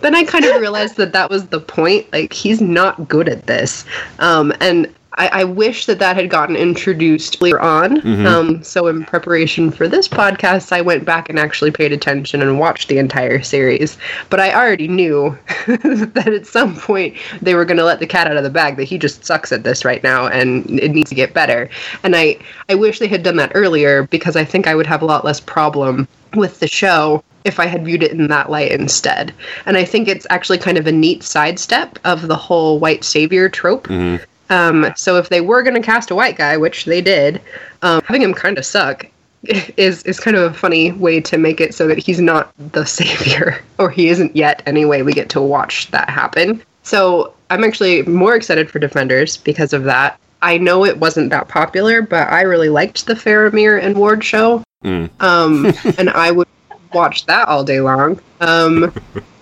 then I kind of realized that was the point. Like, he's not good at this. And I wish that had gotten introduced later on. So in preparation for this podcast, I went back and actually paid attention and watched the entire series. But I already knew that at some point they were going to let the cat out of the bag, that he just sucks at this right now and it needs to get better. And I wish they had done that earlier, because I think I would have a lot less problem with the show if I had viewed it in that light instead. And I think it's actually kind of a neat sidestep of the whole white savior trope. So if they were going to cast a white guy, which they did, having him kind of suck is kind of a funny way to make it so that he's not the savior, or he isn't yet anyway. We get to watch that happen. So I'm actually more excited for Defenders because of that. I know it wasn't that popular, but I really liked the Faramir and Ward show. And I would watch that all day long.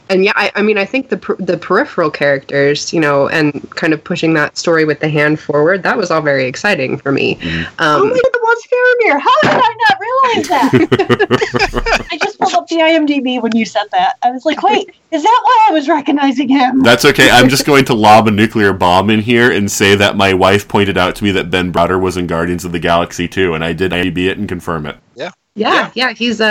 And yeah, I mean, I think the peripheral characters, you know, and kind of pushing that story with the hand forward, that was all very exciting for me. Who was the most Faramir? How did I not realize that? I just pulled up the IMDb when you said that. I was like, wait, is that why I was recognizing him? That's okay. I'm just going to lob a nuclear bomb in here and say that my wife pointed out to me that Ben Browder was in Guardians of the Galaxy 2, and I did IMDb it and confirm it. Yeah, he's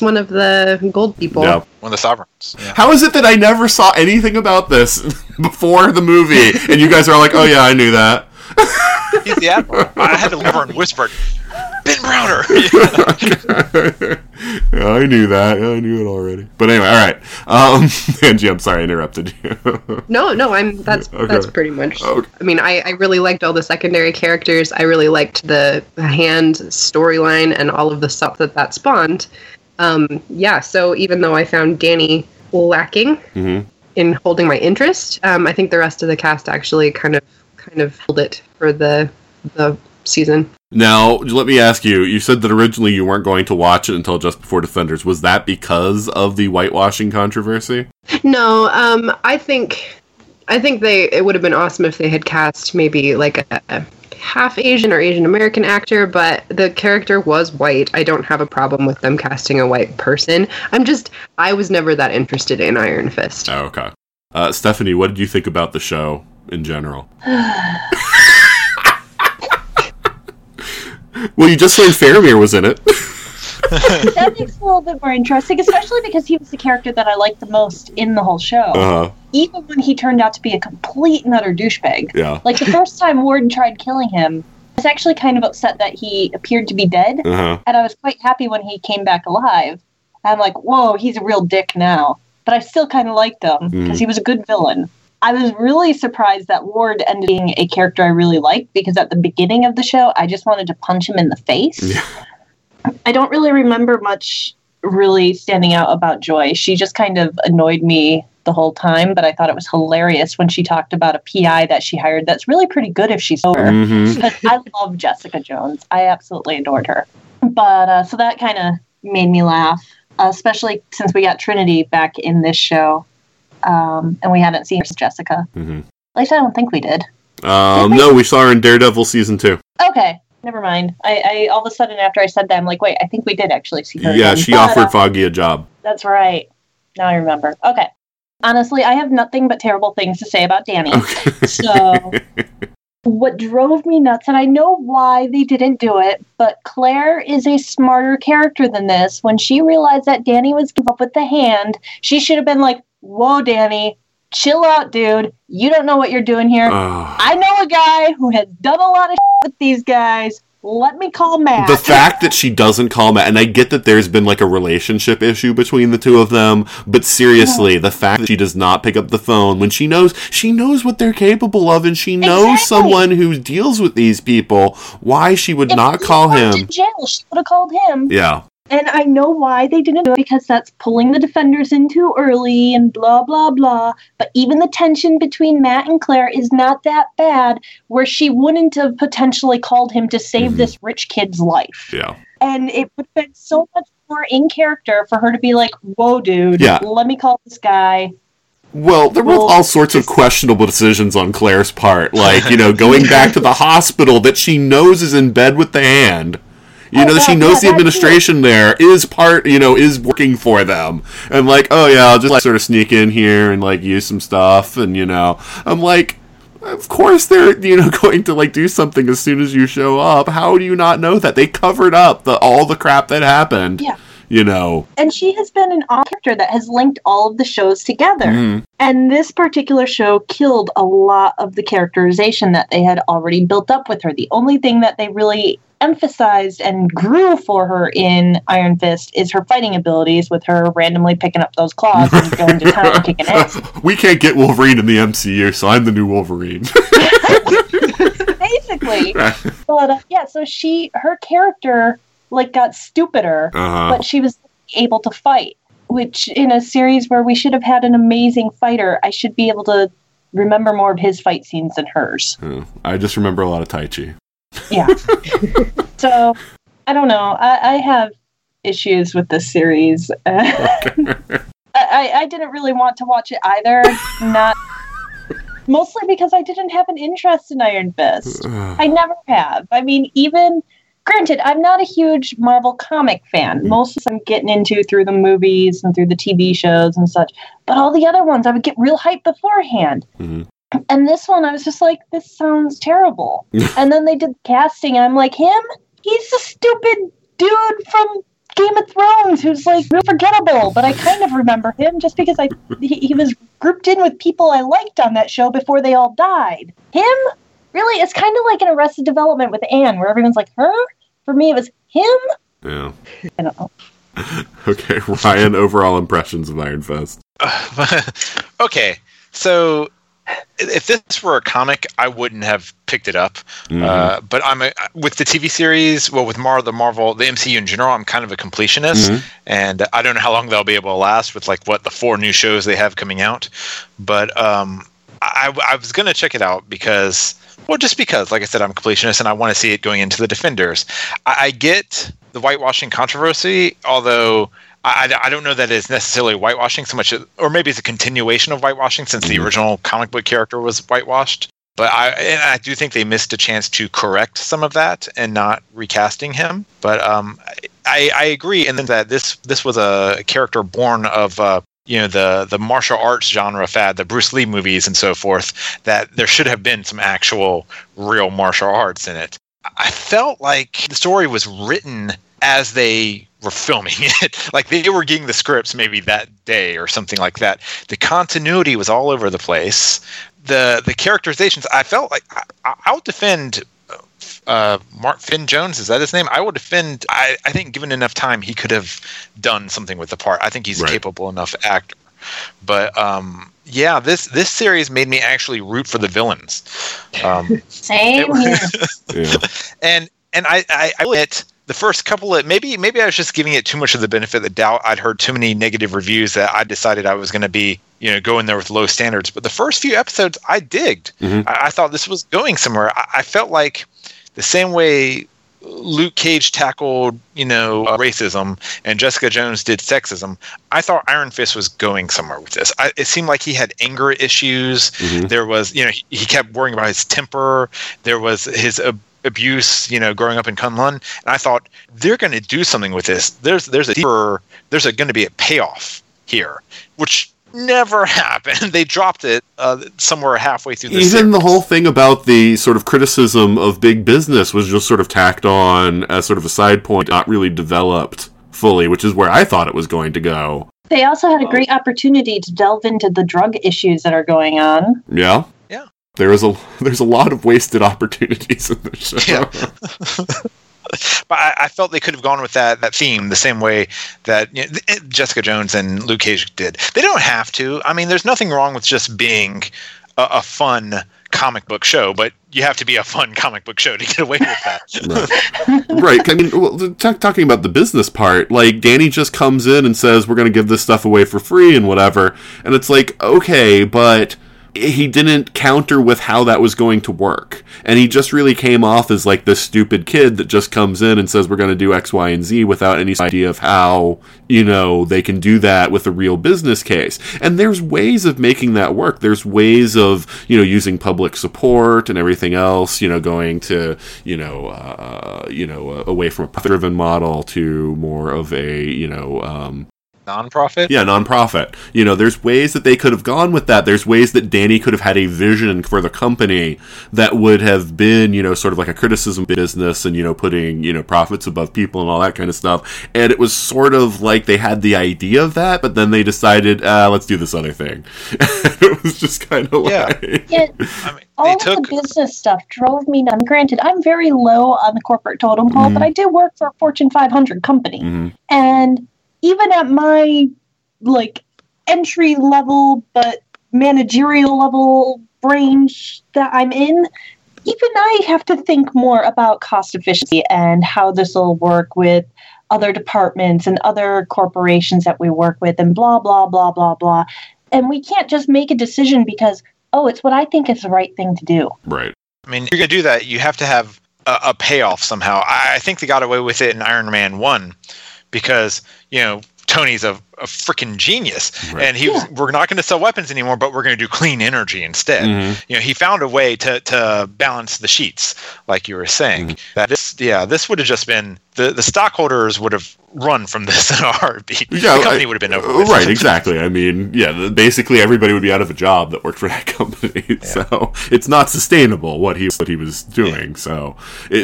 one of the gold people. Yeah. One of the sovereigns. Yeah. How is it that I never saw anything about this before the movie, and you guys are like, oh yeah, I knew that. He's the admiral. I had to lean over and whisper, Ben Browder! Yeah, I knew that. I knew it already. But anyway, all right. Angie, I'm sorry I interrupted you. No, that's pretty much... Okay. I mean, I really liked all the secondary characters. I really liked the hand storyline and all of the stuff that spawned. So even though I found Danny lacking in holding my interest, I think the rest of the cast actually kind of held it for the season. Now, let me ask you, you said that originally you weren't going to watch it until just before Defenders. Was that because of the whitewashing controversy? No, I think it would have been awesome if they had cast maybe like a half Asian or Asian American actor, but the character was white. I don't have a problem with them casting a white person. I was never that interested in Iron Fist. Oh, okay. Stephanie, what did you think about the show in general? Well, you just said Faramir was in it. That makes it a little bit more interesting, especially because he was the character that I liked the most in the whole show. Even when he turned out to be a complete and utter douchebag. Yeah. Like, the first time Warden tried killing him, I was actually kind of upset that he appeared to be dead, and I was quite happy when he came back alive. I'm like, whoa, he's a real dick now. But I still kind of liked him, because he was a good villain. I was really surprised that Ward ended being a character I really liked, because at the beginning of the show, I just wanted to punch him in the face. Yeah. I don't really remember much really standing out about Joy. She just kind of annoyed me the whole time, but I thought it was hilarious when she talked about a PI that she hired that's really pretty good if she's over. But I love Jessica Jones. I absolutely adored her. But so that kind of made me laugh, especially since we got Trinity back in this show. And we haven't seen her since Jessica. At least I don't think we did. No, we saw her in Daredevil season 2. Okay, never mind. I all of a sudden after I said that, I'm like, wait, I think we did actually see her. Yeah, she offered Foggy a job. That's right. Now I remember. Okay. Honestly, I have nothing but terrible things to say about Danny. Okay. So, what drove me nuts, and I know why they didn't do it, but Claire is a smarter character than this. When she realized that Danny was giving up with the hand, she should have been like, whoa, Danny, chill out, dude. You don't know what you're doing here. I know a guy who has done a lot of shit with these guys. Let me call Matt. The fact that she doesn't call Matt, and I get that there's been like a relationship issue between the two of them, but seriously, the fact that she does not pick up the phone when she knows what they're capable of, and she knows someone who deals with these people, why she would not call him. Jail, she would have called him. Yeah. And I know why they didn't do it, because that's pulling the Defenders in too early and blah, blah, blah. But even the tension between Matt and Claire is not that bad, where she wouldn't have potentially called him to save this rich kid's life. Yeah. And it would have been so much more in character for her to be like, whoa, dude, let me call this guy. Well, there were all sorts of questionable decisions on Claire's part, like, you know, going back to the hospital that she knows is in bed with the hand. You know, she knows the administration there is part, you know, is working for them. And like, oh yeah, I'll just like sort of sneak in here and like use some stuff. And, you know, I'm like, of course they're, you know, going to like do something as soon as you show up. How do you not know that? They covered up all the crap that happened. Yeah. You know. And she has been an odd character that has linked all of the shows together. Mm-hmm. And this particular show killed a lot of the characterization that they had already built up with her. The only thing that they really emphasized and grew for her in Iron Fist is her fighting abilities, with her randomly picking up those claws and going to town and kicking ass. We can't get Wolverine in the MCU, so I'm the new Wolverine. Basically. But so her character like got stupider, but she was able to fight, which in a series where we should have had an amazing fighter, I should be able to remember more of his fight scenes than hers. I just remember a lot of Tai Chi. Yeah. So, I don't know. I have issues with this series. I didn't really want to watch it either. Mostly because I didn't have an interest in Iron Fist. I never have. I mean, even... Granted, I'm not a huge Marvel comic fan. Most of them I'm getting into through the movies and through the TV shows and such. But all the other ones, I would get real hyped beforehand. Mm-hmm. And this one, I was just like, this sounds terrible. And then they did the casting, and I'm like, him? He's the stupid dude from Game of Thrones who's, like, real forgettable. But I kind of remember him just because he was grouped in with people I liked on that show before they all died. Him? Really? It's kind of like an Arrested Development with Anne, where everyone's like, her? For me, it was him. Yeah. I don't know. Okay, Ryan, overall impressions of Iron Fist. Okay, so if this were a comic, I wouldn't have picked it up. Mm-hmm. But with the TV series, with the MCU in general, I'm kind of a completionist. Mm-hmm. And I don't know how long they'll be able to last with, like, the 4 new shows they have coming out. But I was going to check it out because... Well, just because, like I said, I'm a completionist and I want to see it going into the Defenders. I get the whitewashing controversy, although I don't know that it's necessarily whitewashing so much, or maybe it's a continuation of whitewashing since the original comic book character was whitewashed. But I do think they missed a chance to correct some of that and not recasting him. But I agree in that this was a character born of... the martial arts genre fad, the Bruce Lee movies and so forth, that there should have been some actual real martial arts in it. I felt like the story was written as they were filming it. Like they were getting the scripts maybe that day or something like that. The continuity was all over the place. The characterizations, I felt like I'll defend... Mark Finn Jones, is that his name? I will defend. I think given enough time, he could have done something with the part. I think he's a capable enough actor. But this series made me actually root for the villains. Same. And I admit the first couple of maybe I was just giving it too much of the benefit of the doubt. I'd heard too many negative reviews that I decided I was going to be. Go in there with low standards. But the first few episodes, I digged. Mm-hmm. I thought this was going somewhere. I felt like the same way Luke Cage tackled, racism and Jessica Jones did sexism, I thought Iron Fist was going somewhere with this. It seemed like he had anger issues. Mm-hmm. There was, he kept worrying about his temper. There was his abuse, growing up in K'un-Lun. And I thought, they're going to do something with this. There's going to be a payoff here, which... never happened. They dropped it somewhere halfway through the series. Even the whole thing about the sort of criticism of big business was just sort of tacked on as sort of a side point, not really developed fully, which is where I thought it was going to go. They also had a great opportunity to delve into the drug issues that are going on. Yeah. Yeah. There's a lot of wasted opportunities in the show. Yeah. But I felt they could have gone with that theme the same way that Jessica Jones and Luke Cage did. They don't have to. I mean, there's nothing wrong with just being a fun comic book show, but you have to be a fun comic book show to get away with that. Right. I mean, well, talking about the business part, like, Danny just comes in and says, we're going to give this stuff away for free and whatever. And it's like, okay, but he didn't counter with how that was going to work. And he just really came off as, like, this stupid kid that just comes in and says, we're going to do X, Y, and Z without any idea of how, you know, they can do that with a real business case. And there's ways of making that work. There's ways of, you know, using public support and everything else, you know, going to, away from a profit-driven model to more of a, nonprofit? Yeah, nonprofit. You know, there's ways that they could have gone with that. There's ways that Danny could have had a vision for the company that would have been, you know, sort of like a criticism business and, you know, putting, you know, profits above people and all that kind of stuff. And it was sort of like they had the idea of that, but then they decided, let's do this other thing. It was just kind of like... Yeah. I mean, the business stuff drove me nuts. Granted, I'm very low on the corporate totem pole, but I do work for a Fortune 500 company. And even at my, like, entry-level but managerial-level range that I'm in, even I have to think more about cost efficiency and how this will work with other departments and other corporations that we work with and blah, blah, blah, blah, blah. And we can't just make a decision because, oh, it's what I think is the right thing to do. Right. I mean, if you're going to do that, you have to have a payoff somehow. I think they got away with it in Iron Man 1. Because, you know, Tony's a freaking genius. Right. And we're not going to sell weapons anymore, but we're going to do clean energy instead. You know, he found a way to balance the sheets, like you were saying. That this would have just been... The stockholders would have run from this in a heartbeat. Yeah, the company would have been over with. Right, exactly. I mean, basically everybody would be out of a job that worked for that company. Yeah. So it's not sustainable what he was doing. Yeah.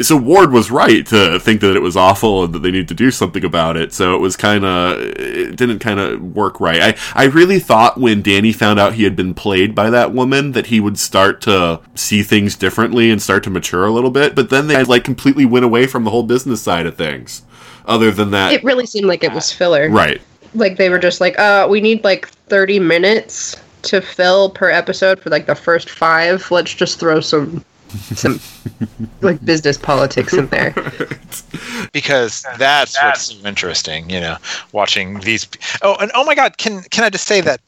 So Ward was right to think that it was awful and that they need to do something about it. So it didn't work right. I really thought when Danny found out he had been played by that woman that he would start to see things differently and start to mature a little bit. But then they like completely went away from the whole business side of things. Other than that, it really seemed like it was filler. Right. Like they were just like, we need like 30 minutes to fill per episode for like the first 5. Let's just throw some like business politics in there. Because that's what's so interesting, you know, watching these. Oh, and oh my God, can I just say that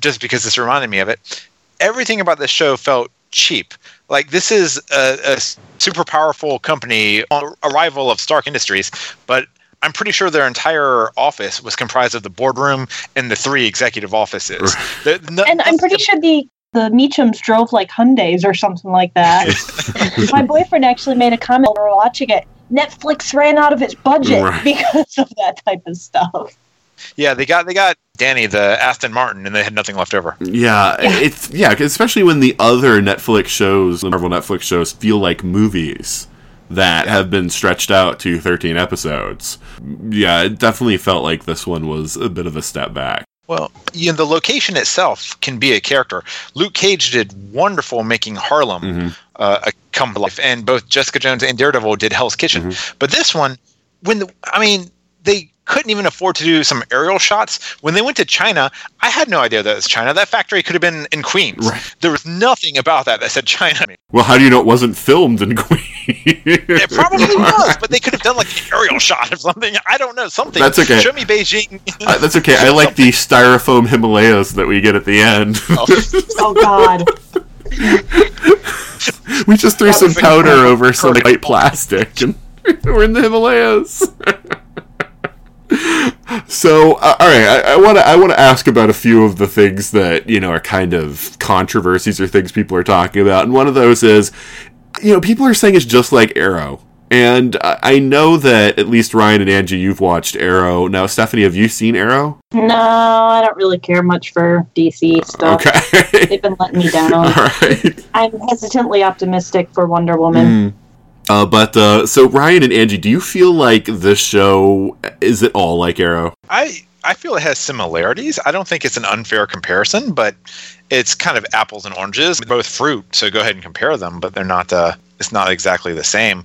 just because this reminded me of it, everything about this show felt cheap. Like, this is a super powerful company, a rival of Stark Industries, but I'm pretty sure their entire office was comprised of the boardroom and the 3 executive offices. And I'm pretty sure the Meachams drove, like, Hyundais or something like that. My boyfriend actually made a comment while we were watching it. Netflix ran out of its budget because of that type of stuff. Yeah, they got Danny the Aston Martin, and they had nothing left over. Yeah, especially when the other Netflix shows, the Marvel Netflix shows, feel like movies that have been stretched out to 13 episodes. Yeah, it definitely felt like this one was a bit of a step back. Well, you know, the location itself can be a character. Luke Cage did wonderful making Harlem come to life, and both Jessica Jones and Daredevil did Hell's Kitchen. But this one, they couldn't even afford to do some aerial shots. When they went to China, I had no idea that was China. That factory could have been in Queens. Right. There was nothing about that said China. Well, how do you know it wasn't filmed in Queens? It probably was, but they could have done like an aerial shot or something. I don't know, something. That's okay. Show me Beijing. That's okay. I like the styrofoam Himalayas that we get at the end. Oh God. We just threw some powder over some white plastic and we're in the Himalayas. So, all right, I want to ask about a few of the things that, you know, are kind of controversies or things people are talking about. And one of those is, you know, people are saying it's just like Arrow. And I know that at least Ryan and Angie, you've watched Arrow. Now, Stephanie, have you seen Arrow? No, I don't really care much for DC stuff. Okay. They've been letting me down. All right. I'm hesitantly optimistic for Wonder Woman. So Ryan and Angie, do you feel like this show is at all like Arrow? I feel it has similarities. I don't think it's an unfair comparison, but it's kind of apples and oranges. They're both fruit, so go ahead and compare them, but they're not. It's not exactly the same.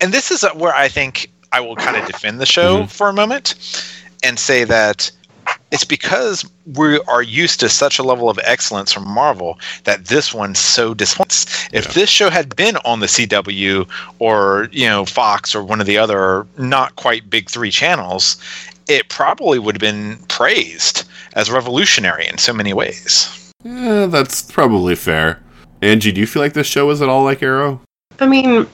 And this is where I think I will kind of defend the show for a moment and say that It's because we are used to such a level of excellence from Marvel that this one's so disappoints. If this show had been on the CW or, you know, Fox or one of the other not quite big three channels, it probably would have been praised as revolutionary in so many ways. Yeah, that's probably fair. Angie, do you feel like this show is at all like Arrow? I mean,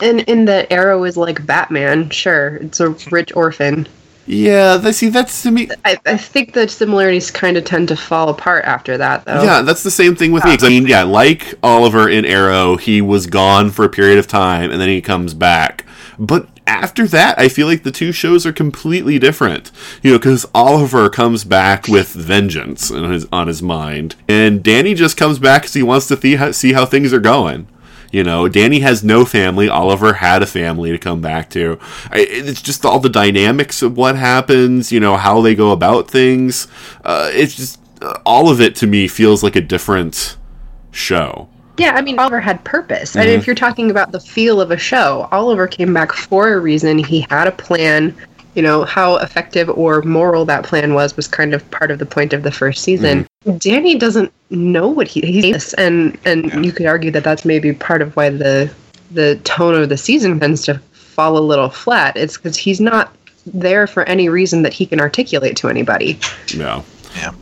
in the Arrow is like Batman, sure. It's a rich orphan. Yeah, that's to me... I think the similarities kind of tend to fall apart after that, though. Yeah, that's the same thing with me. I mean, yeah, like Oliver in Arrow, he was gone for a period of time, and then he comes back. But after that, I feel like the two shows are completely different. You know, because Oliver comes back with vengeance on his mind, and Danny just comes back because he wants to see how things are going. You know, Danny has no family. Oliver had a family to come back to. It's just all the dynamics of what happens, you know, how they go about things. It's just, all of it to me feels like a different show. Yeah, I mean, Oliver had purpose. Mm-hmm. I mean, if you're talking about the feel of a show, Oliver came back for a reason. He had a plan. You know, how effective or moral that plan was kind of part of the point of the first season. Mm-hmm. Danny doesn't know what he's and you could argue that that's maybe part of why the tone of the season tends to fall a little flat. It's because he's not there for any reason that he can articulate to anybody. No. Yeah.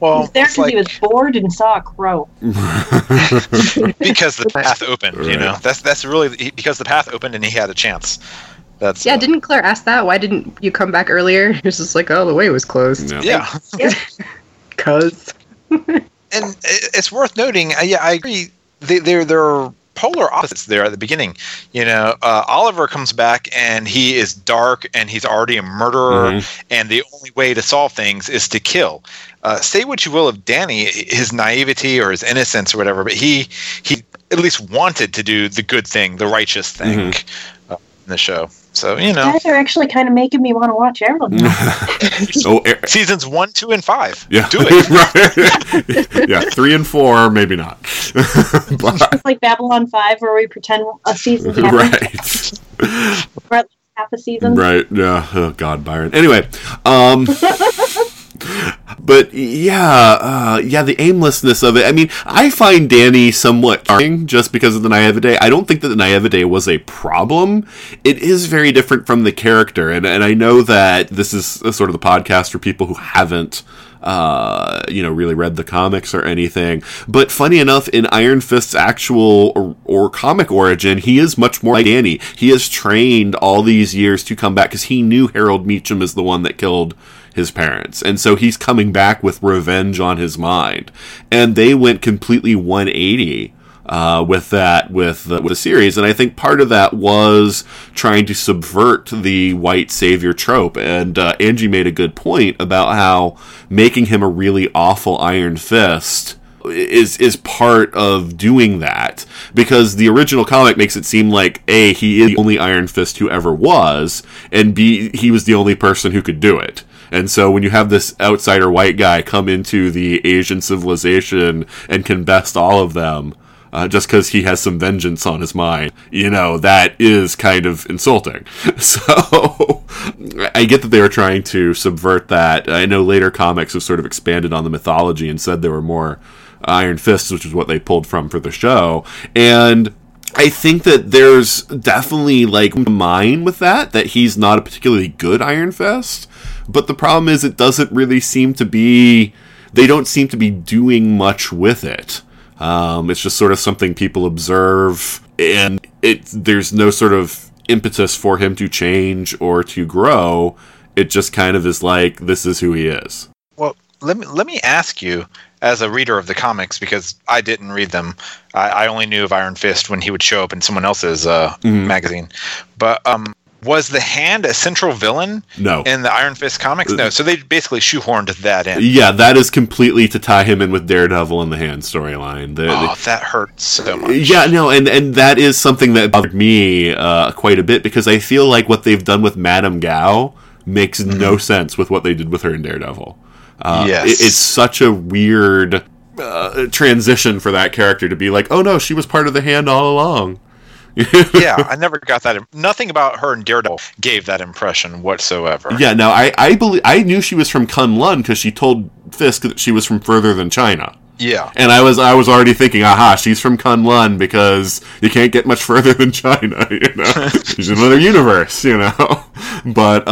Well, he's there because he was bored and saw a crow. Because the path opened, right. You know. That's really because the path opened and he had a chance. Didn't Claire ask that? Why didn't you come back earlier? It was just like, oh, the way was closed. Yeah. Because. And it's worth noting, I agree, they're polar opposites there at the beginning. You know, Oliver comes back and he is dark and he's already a murderer, mm-hmm. and the only way to solve things is to kill. Say what you will of Danny, his naivety or his innocence or whatever, but he at least wanted to do the good thing, the righteous thing. Mm-hmm. The show, so you know, guys are actually kind of making me want to watch Arrow. Seasons 1, 2, and 5. Yeah, do it. Yeah, 3 and 4, maybe not. It's like Babylon 5, where we pretend a season happened. Right. Or at least half a season. Right. Yeah. Oh God, Byron. Anyway, But yeah, the aimlessness of it. I mean, I find Danny somewhat jarring just because of the naivete. I don't think that the naivete was a problem. It is very different from the character, and I know that this is a sort of the podcast for people who haven't really read the comics or anything. But funny enough, in Iron Fist's actual or comic origin, he is much more like Danny. He has trained all these years to come back because he knew Harold Meacham is the one that killed his parents, and so he's coming back with revenge on his mind. And they went completely 180 with the series, and I think part of that was trying to subvert the white savior trope. And Angie made a good point about how making him a really awful Iron Fist is part of doing that, because the original comic makes it seem like A, he is the only Iron Fist who ever was, and B, he was the only person who could do it. And so when you have this outsider white guy come into the Asian civilization and can best all of them, just because he has some vengeance on his mind, you know, that is kind of insulting. So I get that they were trying to subvert that. I know later comics have sort of expanded on the mythology and said there were more Iron Fists, which is what they pulled from for the show. And I think that there's definitely like mine with that he's not a particularly good Iron Fist. But the problem is it doesn't really seem to be... They don't seem to be doing much with it. It's just sort of something people observe, and there's no sort of impetus for him to change or to grow. It just kind of is like, this is who he is. Well, let me ask you, as a reader of the comics, because I didn't read them. I only knew of Iron Fist when he would show up in someone else's magazine. But... was the Hand a central villain? No. In the Iron Fist comics? No. So they basically shoehorned that in. Yeah, that is completely to tie him in with Daredevil and the Hand storyline. That hurts so much. Yeah, no, and that is something that bothered me quite a bit, because I feel like what they've done with Madame Gao makes no sense with what they did with her in Daredevil. Yes. It's such a weird transition for that character to be like, oh no, she was part of the Hand all along. Yeah, I never got that. Nothing about her and Daredevil gave that impression whatsoever. Yeah, no, I believe I knew she was from K'un-Lun because she told Fisk that she was from further than China. Yeah, and I was already thinking, aha, she's from K'un-Lun because you can't get much further than China. You know, she's another universe. You know, but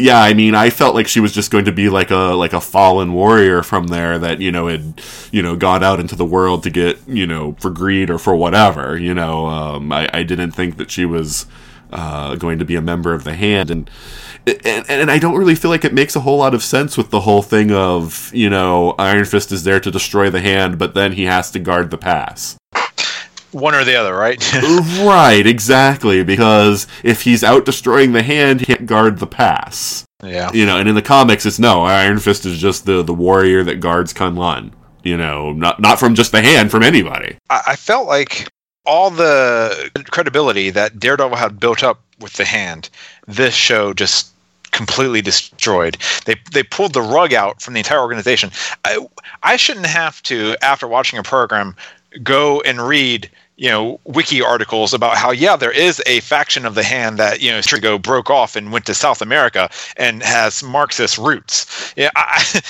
yeah, I mean, I felt like she was just going to be like a fallen warrior from there that, you know, had, you know, gone out into the world to get, you know, for greed or for whatever, you know. I didn't think that she was going to be a member of the Hand, and I don't really feel like it makes a whole lot of sense with the whole thing of, you know, Iron Fist is there to destroy the Hand, but then he has to guard the pass. One or the other, right? Right, exactly, because if he's out destroying the Hand, he can't guard the pass. Yeah. You know, and in the comics, it's no, Iron Fist is just the warrior that guards K'un-Lun. You know, not from just the Hand, from anybody. I felt like all the credibility that Daredevil had built up with the Hand, this show just completely destroyed. They pulled the rug out from the entire organization. I shouldn't have to, after watching a program, go and read, you know, wiki articles about how, yeah, there is a faction of the Hand that, you know, Strigo broke off and went to South America and has Marxist roots. Yeah,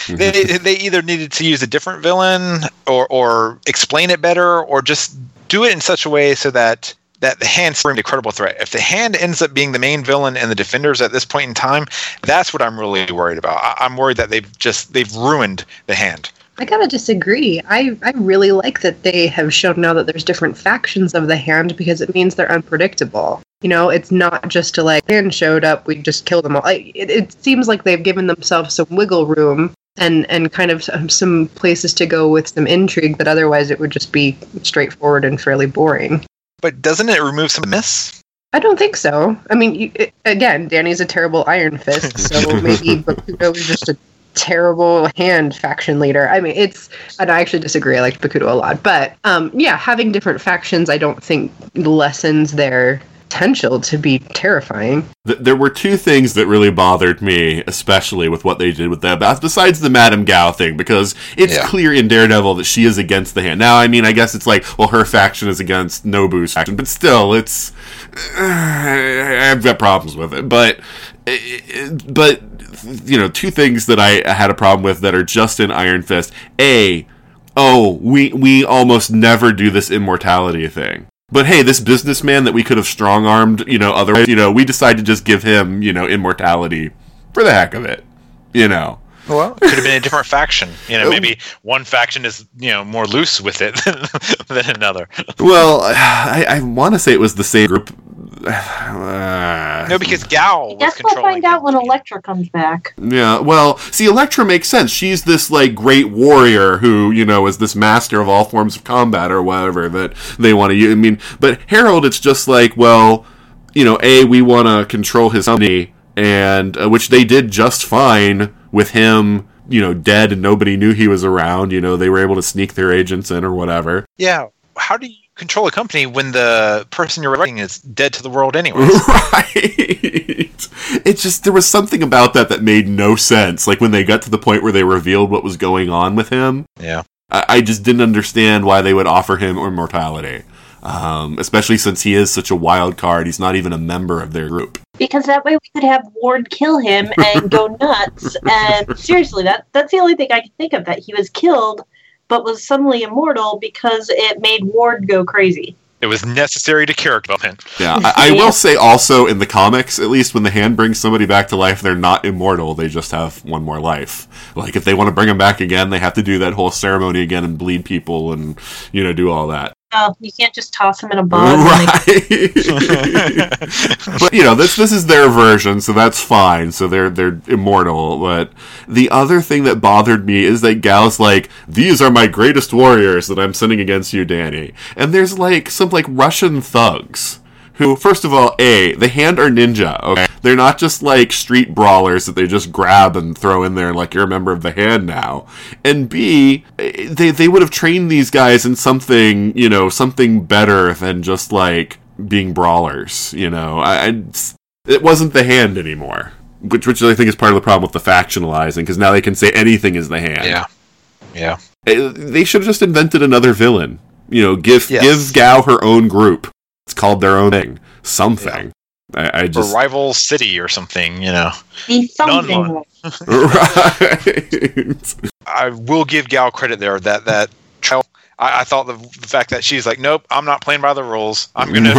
they either needed to use a different villain or explain it better, or just do it in such a way so that the Hand seemed a credible threat. If the Hand ends up being the main villain and the Defenders at this point in time, that's what I'm really worried about. I'm worried that they've ruined the Hand. I gotta disagree. I really like that they have shown now that there's different factions of the Hand, because it means they're unpredictable. You know, it's not just to like, Hand showed up, we just kill them all. It seems like they've given themselves some wiggle room and kind of some places to go with some intrigue that otherwise it would just be straightforward and fairly boring. But doesn't it remove some myths? I don't think so. I mean, again, Danny's a terrible Iron Fist, so maybe Bakuto was just a terrible Hand faction leader. I mean, and I actually disagree. I liked Bakuto a lot, but yeah, having different factions, I don't think lessens their potential to be terrifying. There were two things that really bothered me, especially with what they did with that, besides the Madame Gao thing, because it's clear in Daredevil that she is against the Hand. Now, I mean, I guess it's like, well, her faction is against Nobu's faction, but still, it's... I've got problems with it, but you know, two things that I had a problem with that are just in Iron Fist. We almost never do this immortality thing. But hey, this businessman that we could have strong-armed, you know, otherwise, you know, we decide to just give him, you know, immortality for the heck of it, you know. Well, it could have been a different faction. You know, maybe one faction is, you know, more loose with it than another. Well, I want to say it was the same group. No, because Gao was controlling. We'll find out when Elektra comes back. Yeah, well, see, Elektra makes sense. She's this, like, great warrior who, you know, is this master of all forms of combat or whatever that they want to use. I mean, but Harold, it's just like, well, you know, we want to control his company, and which they did just fine with him, you know, dead and nobody knew he was around. You know, they were able to sneak their agents in or whatever. Yeah, how do you control a company when the person you're writing is dead to the world anyway? Right. It's just, there was something about that made no sense. Like when they got to the point where they revealed what was going on with him. Yeah. I just didn't understand why they would offer him immortality. Especially since he is such a wild card. He's not even a member of their group. Because that way we could have Ward kill him and go nuts. And seriously, that's the only thing I can think of, that he was killed but was suddenly immortal because it made Ward go crazy. It was necessary to character development. Yeah, I will say also in the comics, at least when the Hand brings somebody back to life, they're not immortal. They just have one more life. Like, if they want to bring him back again, they have to do that whole ceremony again and bleed people and, you know, do all that. Oh, you can't just toss him in a bog. Right. But, you know, this is their version, so that's fine. So they're immortal. But the other thing that bothered me is that Gal's like, these are my greatest warriors that I'm sending against you, Danny. And there's, like, some, like, Russian thugs who, first of all, the Hand are ninja, okay? They're not just, like, street brawlers that they just grab and throw in there, like, you're a member of the Hand now. And B, they would have trained these guys in something, you know, something better than just, like, being brawlers, you know? It wasn't the Hand anymore, which I think is part of the problem with the factionalizing, because now they can say anything is the Hand. Yeah. Yeah. They should have just invented another villain. You know, give Gao her own group. It's called their own thing. Something. Yeah. I just... rival city or something, you know. Something. Right. I will give Gao credit there. That trial. I thought the fact that she's like, nope, I'm not playing by the rules. I'm gonna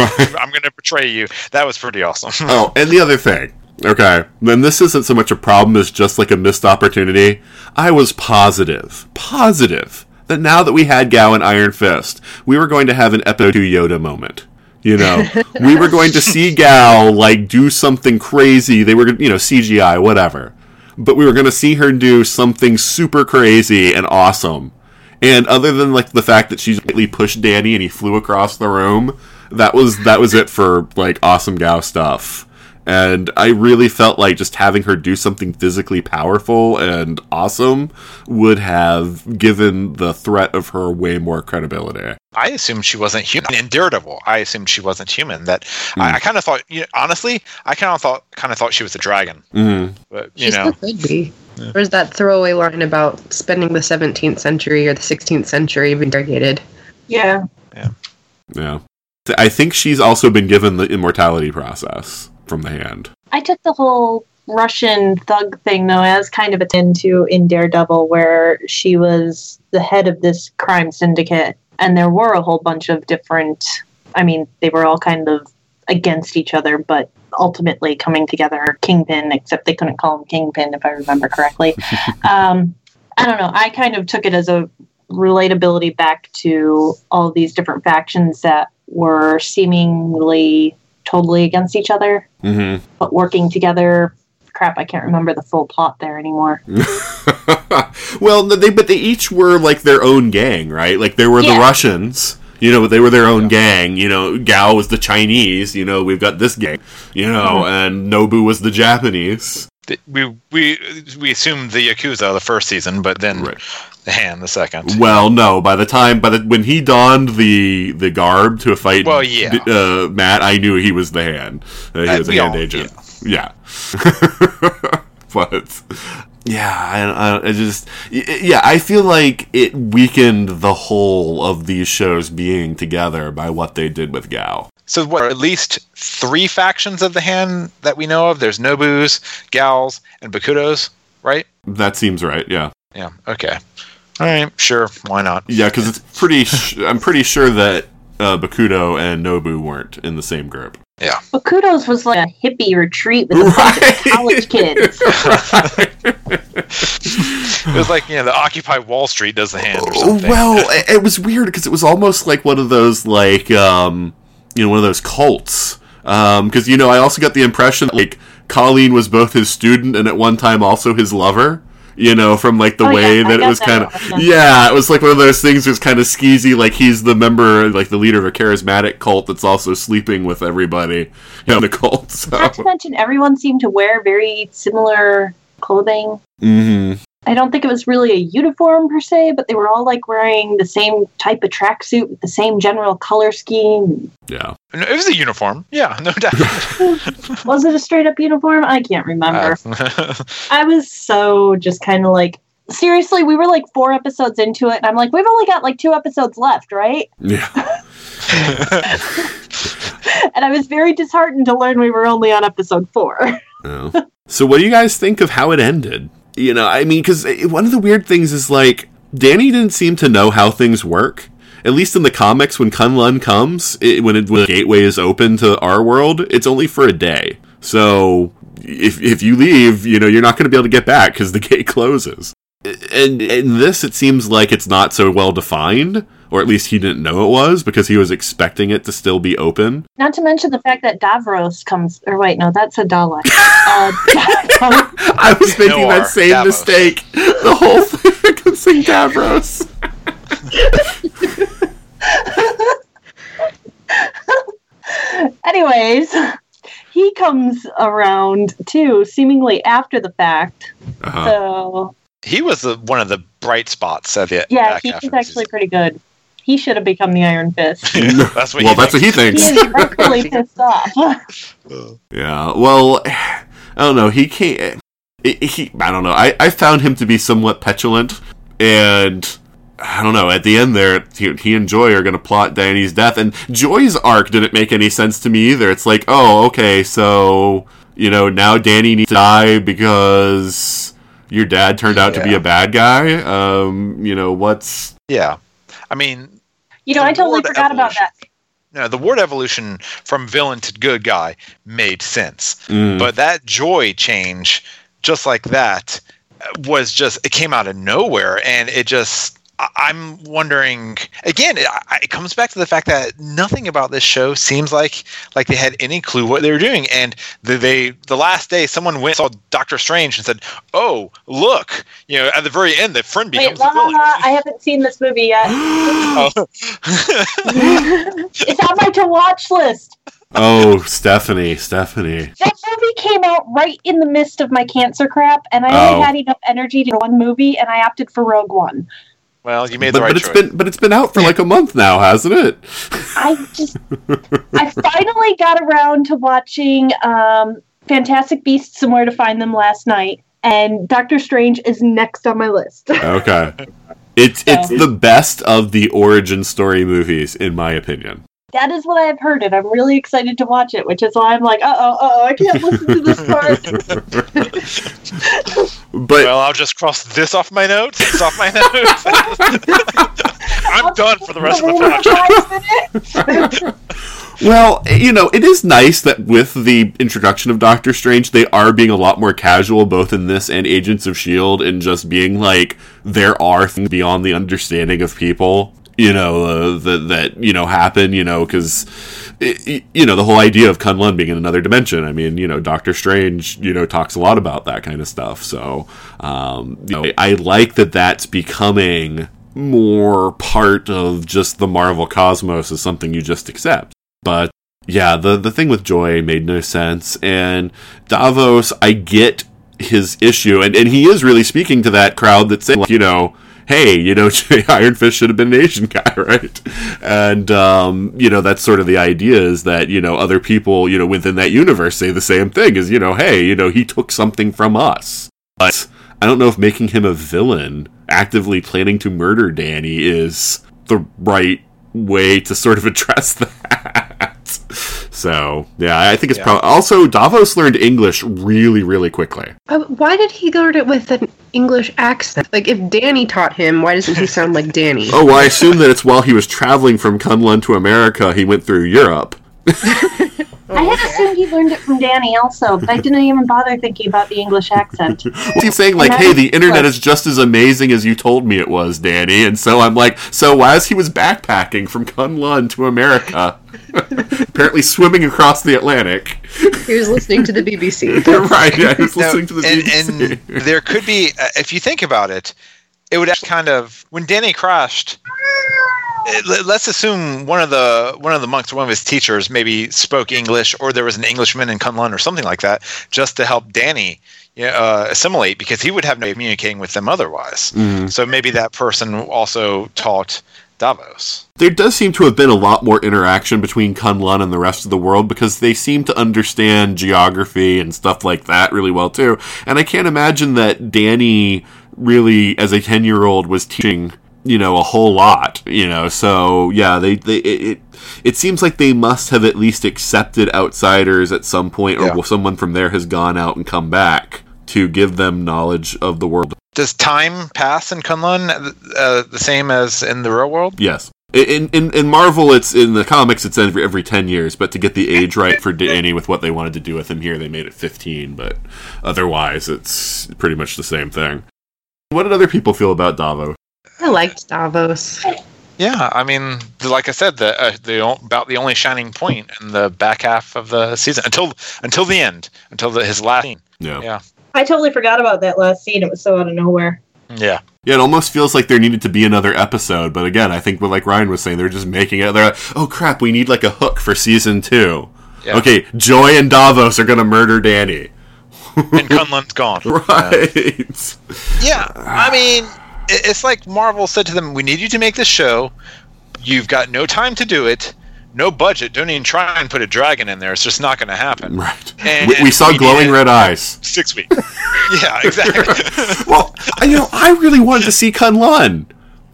betray you. That was pretty awesome. Oh, and the other thing. Okay, then this isn't so much a problem as just like a missed opportunity. I was positive that now that we had Gao and Iron Fist, we were going to have an Episode 2 Yoda moment. You know, we were going to see Gao like do something crazy. They were, CGI, whatever. But we were going to see her do something super crazy and awesome. And other than like the fact that she really pushed Danny and he flew across the room, that was it for like awesome Gao stuff. And I really felt like just having her do something physically powerful and awesome would have given the threat of her way more credibility. I assumed she wasn't human. In Daredevil, I assumed she wasn't human. I kind of thought, honestly, I kind of thought she was a dragon. Mm. But, she still could be. Yeah. There's that throwaway line about spending the 17th century or the 16th century being interrogated. Yeah. Yeah. Yeah. I think she's also been given the immortality process. From the hand. I took the whole Russian thug thing, though, as kind of a tin to in Daredevil, where she was the head of this crime syndicate, and there were a whole bunch of different, they were all kind of against each other, but ultimately coming together, Kingpin, except they couldn't call him Kingpin, if I remember correctly. I don't know, I kind of took it as a relatability back to all these different factions that were seemingly totally against each other, mm-hmm. but working together. Crap, I can't remember the full plot there anymore. Well, they each were like their own gang, right? Like there were the Russians, they were their own gang. Gao was the Chinese. We've got this gang. And Nobu was the Japanese. We assumed the Yakuza the first season, but then the hand the second. Well, no. By the time when he donned the garb to fight, Matt, I knew he was the hand. He was a hand agent. Yeah. But I feel like it weakened the whole of these shows being together by what they did with Gao. So what, at least 3 factions of the hand that we know of? There's Nobus, Gals, and Bakutos, right? That seems right, yeah. Yeah, okay. All right, sure, why not? Yeah, because it's I'm pretty sure that Bakuto and Nobu weren't in the same group. Yeah. Bakuto's was like a hippie retreat with a bunch of college kids. It was like, the Occupy Wall Street does the hand or something. Well, it was weird because it was almost like one of those, like... one of those cults. Because, I also got the impression that, like, Colleen was both his student and at one time also his lover, from, like, the way that it was kind of... Yeah, it was, like, one of those things that was kind of skeezy, like, he's the member, like, the leader of a charismatic cult that's also sleeping with everybody in the cult. So. Not to mention, everyone seemed to wear very similar clothing. Mm-hmm. I don't think it was really a uniform per se, but they were all like wearing the same type of tracksuit with the same general color scheme. Yeah. It was a uniform. Yeah, no doubt. Was it a straight up uniform? I can't remember. I was so just kind of like, seriously, we were like 4 episodes into it, and I'm like, we've only got like 2 episodes left, right? Yeah. And I was very disheartened to learn we were only on episode 4. Oh. So what do you guys think of how it ended? Because one of the weird things is, like, Danny didn't seem to know how things work. At least in the comics, when K'un-Lun comes, when the gateway is open to our world, it's only for a day. So, if you leave, you're not going to be able to get back because the gate closes. And in this, it seems like it's not so well defined, or at least he didn't know it was, because he was expecting it to still be open. Not to mention the fact that Davos comes... Or wait, no, that's a Dalek. I was making that same Davos. Mistake. The whole thing, I could sing Davros. Anyways, he comes around, too, seemingly after the fact. Uh-huh. So... He was one of the bright spots of it. Yeah, he was actually pretty good. He should have become the Iron Fist. That's what he thinks. He is rightfully pissed off. Yeah, well, I don't know. He can't... I don't know. I found him to be somewhat petulant, and I don't know, at the end there, he and Joy are going to plot Diane's death, and Joy's arc didn't make any sense to me either. It's like, oh, okay, so, you know, now Danny needs to die because your dad turned out to be a bad guy? You know, what's... Yeah. I mean... You know, I totally forgot about that. No, the Ward evolution from villain to good guy made sense. But that Joy change, just like that, was just... It came out of nowhere, and it just... I'm wondering, again, it comes back to the fact that nothing about this show seems like they had any clue what they were doing. And the last day, someone went and saw Doctor Strange and said, oh, look, you know, at the very end, the friend becomes a villain. I haven't seen this movie yet. It's on my to-watch list. Oh, Stephanie. That movie came out right in the midst of my cancer crap, and I only had enough energy to do one movie, and I opted for Rogue One. Well, you made the right choice. But it's been out for like a month now, hasn't it? I finally got around to watching Fantastic Beasts and Where to Find Them last night, and Doctor Strange is next on my list. Okay. It's the best of the origin story movies, in my opinion. That is what I have heard, and I'm really excited to watch it, which is why I'm like, I can't listen to this part. Well, I'll just cross this off my notes. It's off my notes. I'm done for the rest of the podcast. Well, you know, it is nice that with the introduction of Doctor Strange, they are being a lot more casual, both in this and Agents of S.H.I.E.L.D., and just being like, there are things beyond the understanding of people. You know, that, you know, happen, you know, because, you know, the whole idea of K'un-Lun being in another dimension. I mean, you know, Doctor Strange, you know, talks a lot about that kind of stuff. So, you know, I like that that's becoming more part of just the Marvel cosmos as something you just accept. But, yeah, the thing with Joy made no sense. And Davos, I get his issue. And he is really speaking to that crowd that's saying, like, you know, hey, you know, Iron Fist should have been an Asian guy, right? And, you know, that's sort of the idea, is that, you know, other people, you know, within that universe say the same thing, is, you know, hey, you know, he took something from us. But I don't know if making him a villain, actively planning to murder Danny, is the right way to sort of address that. So, yeah, I think it's probably... Also, Davos learned English really, really quickly. Why did he learn it with an English accent? Like, if Danny taught him, why doesn't he sound like Danny? Oh, well, I assume that it's while he was traveling from K'un-Lun to America, he went through Europe. I had assumed he learned it from Danny also, but I didn't even bother thinking about the English accent. Well, he's saying, like, hey, the internet is just as amazing as you told me it was, Danny. And so I'm like, so as he was backpacking from K'un-Lun to America, apparently swimming across the Atlantic. He was listening to the BBC. Right, yeah, he was listening to the BBC. And there could be, if you think about it, it would actually kind of, when Danny crashed... Let's assume one of the monks, one of his teachers, maybe spoke English, or there was an Englishman in K'un-Lun or something like that, just to help Danny assimilate, because he would have no way of communicating with them otherwise. So maybe that person also taught Davos. There does seem to have been a lot more interaction between K'un-Lun and the rest of the world, because they seem to understand geography and stuff like that really well too. And I can't imagine that Danny really, as a 10-year-old, was teaching, you know, a whole lot, you know, so yeah, it seems like they must have at least accepted outsiders at some point, or someone from there has gone out and come back to give them knowledge of the world. Does time pass in K'un-Lun the same as in the real world? Yes. In Marvel, it's in the comics, it's every 10 years, but to get the age right for Danny with what they wanted to do with him here, they made it 15, but otherwise, it's pretty much the same thing. What did other people feel about Davos? I liked Davos. Yeah, I mean, like I said, about the only shining point in the back half of the season until the end, his last scene. Yeah. I totally forgot about that last scene. It was so out of nowhere. Yeah. It almost feels like there needed to be another episode, but again, I think, like Ryan was saying, they're just making it. They're like, oh crap, we need like a hook for season 2. Yeah. Okay, Joy and Davos are gonna murder Danny, and K'un-Lun's gone. Right. Yeah, I mean. It's like Marvel said to them, we need you to make this show. You've got no time to do it. No budget. Don't even try and put a dragon in there. It's just not going to happen. Right. And we saw glowing red eyes. 6 weeks. Yeah, exactly. Well, you know, I really wanted to see K'un-Lun.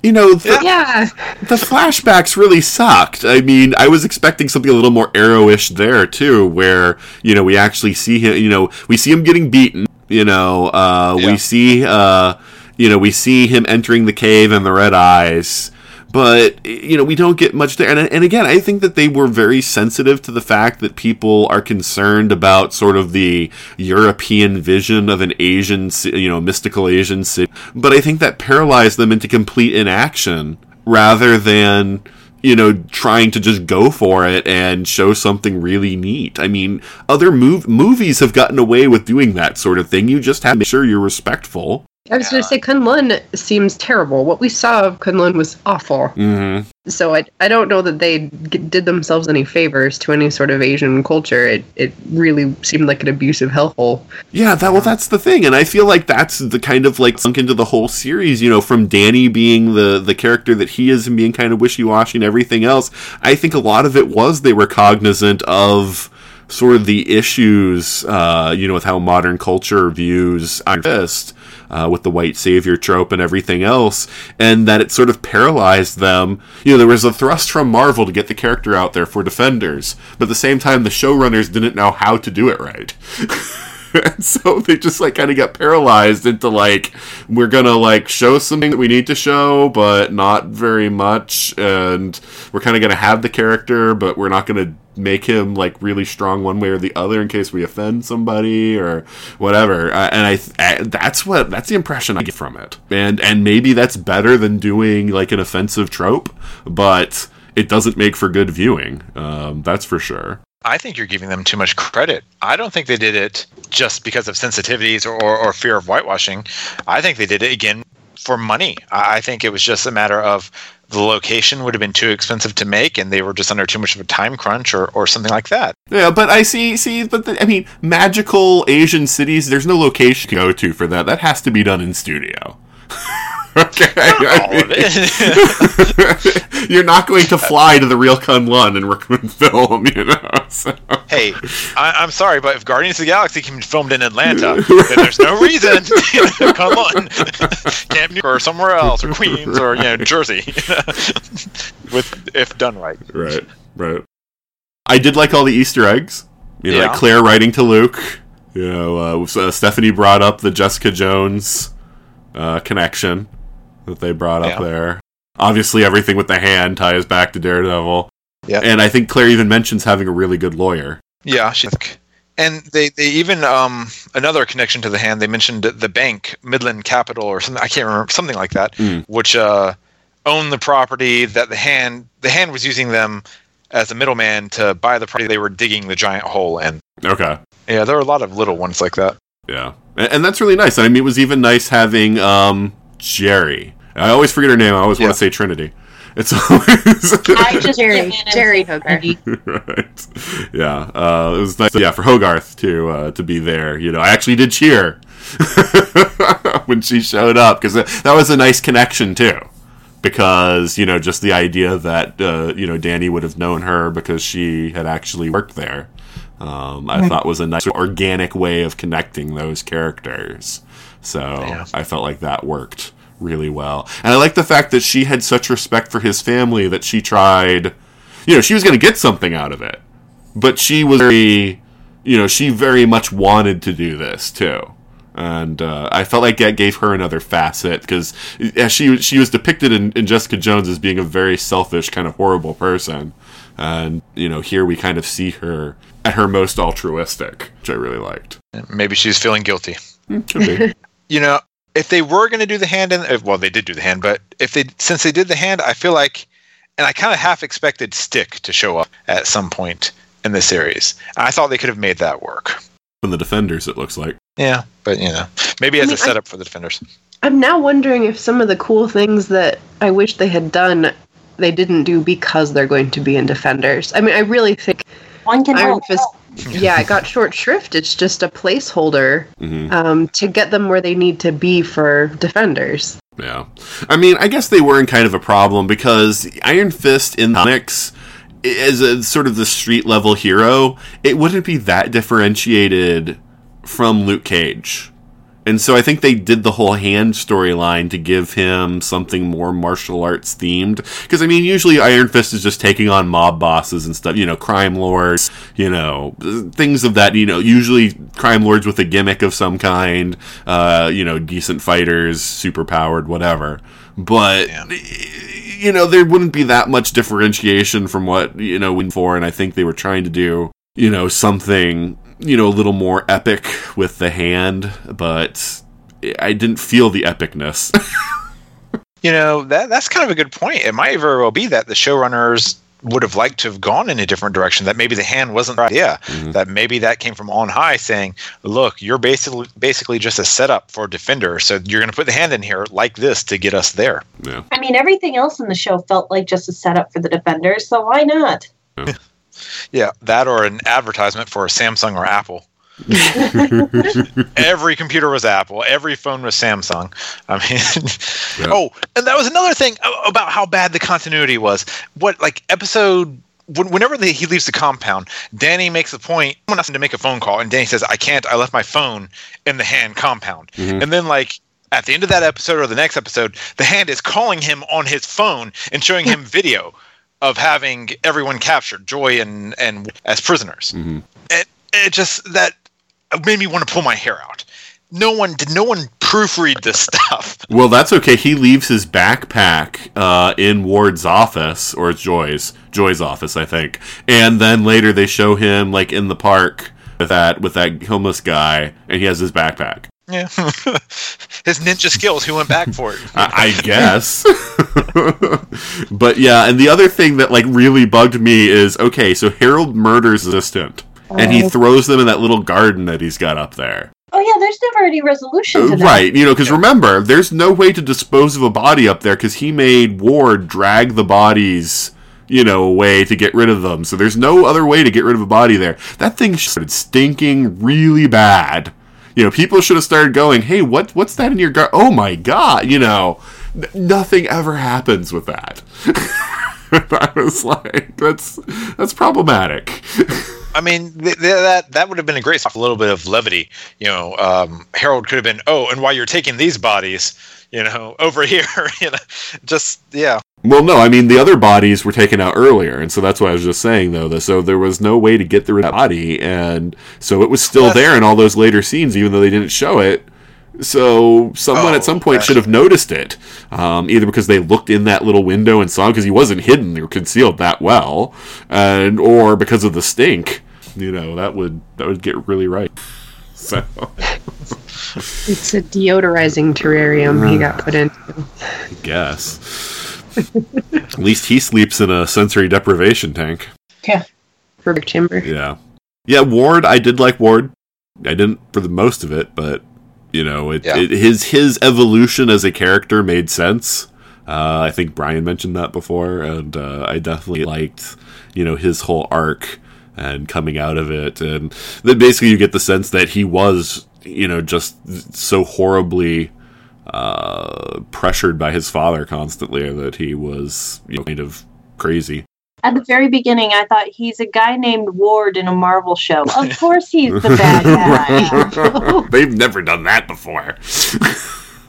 You know, the flashbacks really sucked. I mean, I was expecting something a little more Arrow-ish there, too, where, you know, we actually see him, you know, we see him getting beaten, you know, we see him entering the cave and the red eyes, but, you know, we don't get much there. And again, I think that they were very sensitive to the fact that people are concerned about sort of the European vision of an Asian, you know, mystical Asian city. But I think that paralyzed them into complete inaction rather than, you know, trying to just go for it and show something really neat. I mean, other movies have gotten away with doing that sort of thing. You just have to make sure you're respectful. I was going to say, K'un-Lun seems terrible. What we saw of K'un-Lun was awful. Mm-hmm. So I don't know that they did themselves any favors to any sort of Asian culture. It really seemed like an abusive hellhole. Yeah, that's the thing. And I feel like that's the kind of, like, sunk into the whole series, you know, from Danny being the character that he is and being kind of wishy-washy and everything else. I think a lot of it was they were cognizant of sort of the issues, you know, with how modern culture views Iron Fist. With the white savior trope and everything else, and that it sort of paralyzed them. You know, there was a thrust from Marvel to get the character out there for Defenders, but at the same time, the showrunners didn't know how to do it right. And so they just, like, kind of got paralyzed into, like, we're gonna, like, show something that we need to show, but not very much, and we're kind of gonna have the character, but we're not gonna make him, like, really strong one way or the other in case we offend somebody or whatever. That's the impression I get from it. And maybe that's better than doing, like, an offensive trope, but it doesn't make for good viewing. That's for sure. I think you're giving them too much credit. I don't think they did it just because of sensitivities or fear of whitewashing. I think they did it, again, for money. I think it was just a matter of the location would have been too expensive to make, and they were just under too much of a time crunch or something like that. Yeah, but I see, magical Asian cities, there's no location to go to for that. That has to be done in studio. Okay, I mean, you're not going to fly to the real K'un-Lun and work with film, you know. So. Hey, I'm sorry, but if Guardians of the Galaxy can be filmed in Atlanta, then there's no reason K'un-Lun can't be or somewhere else, or Queens, or, you know, Jersey, if done right. Right. I did like all the Easter eggs. You know, like Claire writing to Luke. You know, Stephanie brought up the Jessica Jones connection that they brought up there. Obviously, everything with the hand ties back to Daredevil. Yeah. And I think Claire even mentions having a really good lawyer. Yeah, and they even, another connection to the hand, they mentioned the bank, Midland Capital or something, I can't remember, something like that, which owned the property that the hand was using them as a middleman to buy the property they were digging the giant hole in. Okay. Yeah, there were a lot of little ones like that. Yeah. And that's really nice. I mean, it was even nice having Jerry. I always forget her name. I always want to say Trinity. It's always Jerry Hogarth. Right. Yeah. It was nice. Yeah, for Hogarth to be there. You know, I actually did cheer when she showed up because that was a nice connection too. Because, you know, just the idea that you know, Danny would have known her because she had actually worked there. I thought was a nice organic way of connecting those characters. So I felt like that worked really well. And I like the fact that she had such respect for his family that she tried, you know, she was going to get something out of it. But she was very, you know, she very much wanted to do this too. And I felt like that gave her another facet because she was depicted in Jessica Jones as being a very selfish, kind of horrible person. And, you know, here we kind of see her at her most altruistic, which I really liked. Maybe she's feeling guilty. Could be. You know, if they were going to do the hand, they did do the hand, but since they did the hand, I feel like, and I kind of half expected Stick to show up at some point in the series. I thought they could have made that work. From the Defenders, it looks like. Yeah, but, you know, maybe as a setup for the Defenders. I'm now wondering if some of the cool things that I wish they had done they didn't do because they're going to be in Defenders. I mean, I really think Iron Fist, it got short shrift. It's just a placeholder to get them where they need to be for Defenders. Yeah. I mean, I guess they were in kind of a problem because Iron Fist in comics is a sort of the street-level hero. It wouldn't be that differentiated from Luke Cage. And so I think they did the whole hand storyline to give him something more martial arts themed. Because, I mean, usually Iron Fist is just taking on mob bosses and stuff, you know, crime lords, you know, things of that, you know, usually crime lords with a gimmick of some kind, you know, decent fighters, superpowered, whatever. But, you know, there wouldn't be that much differentiation from what, you know, and I think they were trying to do, you know, something, you know, a little more epic with the hand, but I didn't feel the epicness. You know, that's kind of a good point. It might very well be that the showrunners would have liked to have gone in a different direction, that maybe the hand wasn't the right idea, that maybe that came from on high saying, look, you're basically just a setup for a defender, so you're going to put the hand in here like this to get us there. Yeah. I mean, everything else in the show felt like just a setup for the defender, so why not? Yeah. Yeah, that or an advertisement for a Samsung or Apple. Every computer was Apple. Every phone was Samsung. I mean, oh, and that was another thing about how bad the continuity was. What, like, episode... Whenever he leaves the compound, Danny makes a point. Someone has to make a phone call, and Danny says, I can't. I left my phone in the hand compound. And then, like, at the end of that episode or the next episode, the hand is calling him on his phone and showing him video of having everyone captured, Joy and as prisoners. It just, that made me want to pull my hair out. No one proofread this stuff. Well, that's okay. He leaves his backpack in Ward's office, or Joy's office, I think. And then later they show him, like, in the park with that homeless guy, and he has his backpack. Yeah. His ninja skills, who went back for it? I guess. But yeah, and the other thing that, like, really bugged me is, okay, so Harold murders his assistant, and he throws them in that little garden that he's got up there. Oh yeah, there's never any resolution to that. Right, you know, because remember, there's no way to dispose of a body up there, because he made Ward drag the bodies, you know, away to get rid of them. So there's no other way to get rid of a body there. That thing started stinking really bad. You know, people should have started going, hey, what's that in your garden? Oh, my God. You know, nothing ever happens with that. I was like, that's problematic. I mean, that would have been a great a little bit of levity. You know, Harold could have been, oh, and while you're taking these bodies, you know, over here, you know, just, yeah. Well, no, I mean, the other bodies were taken out earlier, and so that's what I was just saying, though. So there was no way to get through that body, and so it was still there in all those later scenes, even though they didn't show it. So someone at some point should have noticed it, either because they looked in that little window and saw him, because he wasn't hidden or concealed that well, and or because of the stink. You know, that would get really right. So... It's a deodorizing terrarium he got put into. I guess. At least he sleeps in a sensory deprivation tank. Yeah. For big timber. Yeah. Yeah, Ward, I did like Ward. I didn't for the most of it, but, you know, his evolution as a character made sense. I think Brian mentioned that before, and I definitely liked, you know, his whole arc and coming out of it. And then basically you get the sense that he was... you know, just so horribly pressured by his father constantly that he was, you know, kind of crazy. At the very beginning, I thought, he's a guy named Ward in a Marvel show. Of course he's the bad guy. They've never done that before.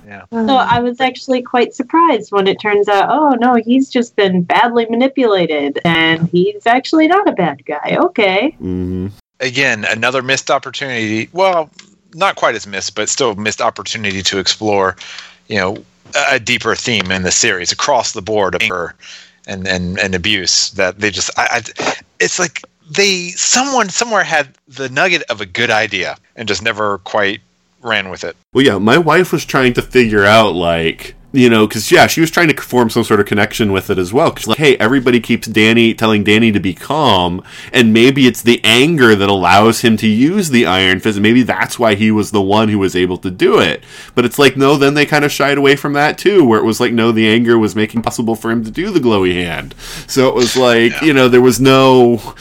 Yeah. So I was actually quite surprised when it turns out, oh, no, he's just been badly manipulated, and he's actually not a bad guy. Okay. Mm-hmm. Again, another missed opportunity. Well... not quite as missed, but still missed opportunity to explore, you know, a deeper theme in the series across the board of anger and abuse that they just, it's like someone somewhere had the nugget of a good idea and just never quite ran with it. Well, yeah, my wife was trying to figure out, like, you know, because, yeah, she was trying to form some sort of connection with it as well. Because, like, hey, everybody keeps telling Danny to be calm, and maybe it's the anger that allows him to use the Iron Fist. Maybe that's why he was the one who was able to do it. But it's like, no, then they kind of shied away from that, too, where it was like, no, the anger was making it possible for him to do the glowy hand. So it was like, you know, there was no...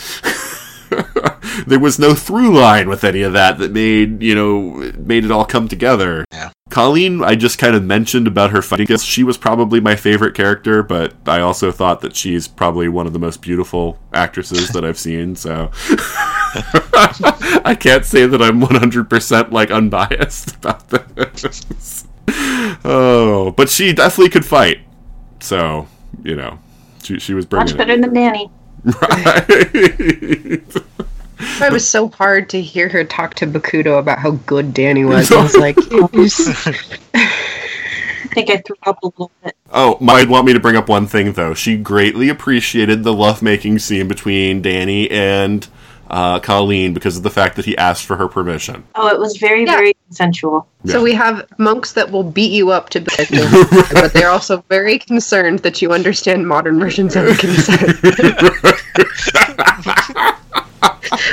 there was no through line with any of that made, you know, made it all come together. Yeah. Colleen, I just kind of mentioned about her fighting. She was probably my favorite character, but I also thought that she's probably one of the most beautiful actresses that I've seen, so... I can't say that I'm 100% like unbiased about this. Oh, but she definitely could fight. So, you know, she was brilliant. Much better than Nanny. Right. It was so hard to hear her talk to Bakuto about how good Danny was. I was like, I think I threw up a little bit. Oh, I'd want me to bring up one thing, though. She greatly appreciated the lovemaking scene between Danny and Colleen because of the fact that he asked for her permission. Oh, it was very, very consensual. Yeah. So we have monks that will beat you up to bed, but they're also very concerned that you understand modern versions of consent.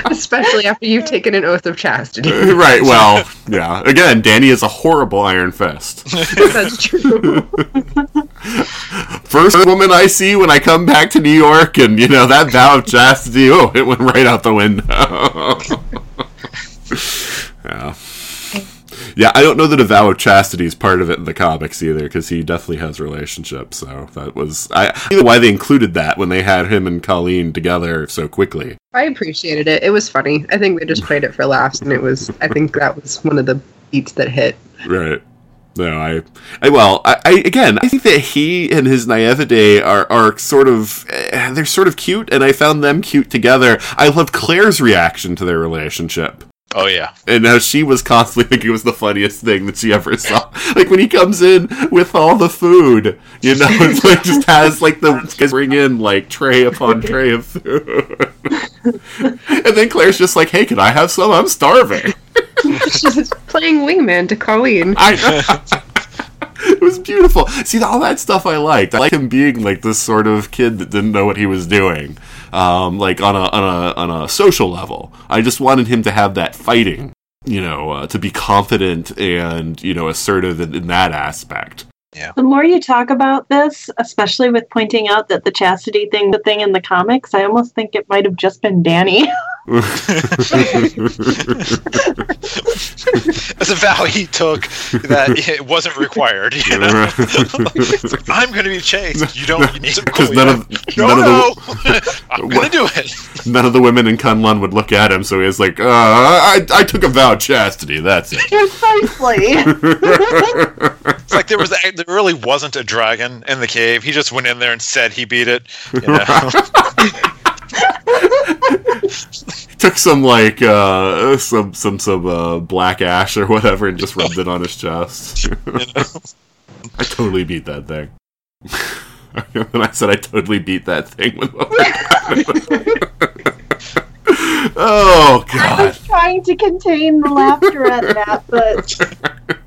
Especially after you've taken an oath of chastity. Right, well, yeah. Again, Danny is a horrible Iron Fist. That's true. First woman I see when I come back to New York, and, you know, that vow of chastity, oh, it went right out the window. Yeah. Yeah, I don't know that a vow of chastity is part of it in the comics either, because he definitely has relationships, so that was... I don't know why they included that when they had him and Colleen together so quickly. I appreciated it. It was funny. I think they just played it for laughs, and it was... I think that was one of the beats that hit. Right. No, I think that he and his naivete are sort of, they're sort of cute, and I found them cute together. I love Claire's reaction to their relationship. Oh, yeah. And how she was constantly thinking it was the funniest thing that she ever saw. Like, when he comes in with all the food, you know, it's like, just has, like, the bring in, like, tray upon tray of food. And then Claire's just like, hey, can I have some? I'm starving. She's playing wingman to Colleen. I know. It was beautiful. See, all that stuff I liked. I liked him being, like, this sort of kid that didn't know what he was doing. Like, on a social level. I just wanted him to have that fighting, you know, to be confident and, you know, assertive in that aspect. Yeah. The more you talk about this, especially with pointing out that the chastity thing, the thing in the comics, I almost think it might have just been Danny. That's a vow he took that it wasn't required. You know? Like, I'm going to be chased. You don't need to. I'm going to do it. None of the women in K'un-Lun would look at him, so he was like, I took a vow of chastity. That's it. Precisely. It's like there really wasn't a dragon in the cave. He just went in there and said he beat it. You know? Took some like some black ash or whatever and just rubbed it on his chest. You know? I totally beat that thing. When I said I totally beat that thing. Oh God! I was trying to contain the laughter at that, but.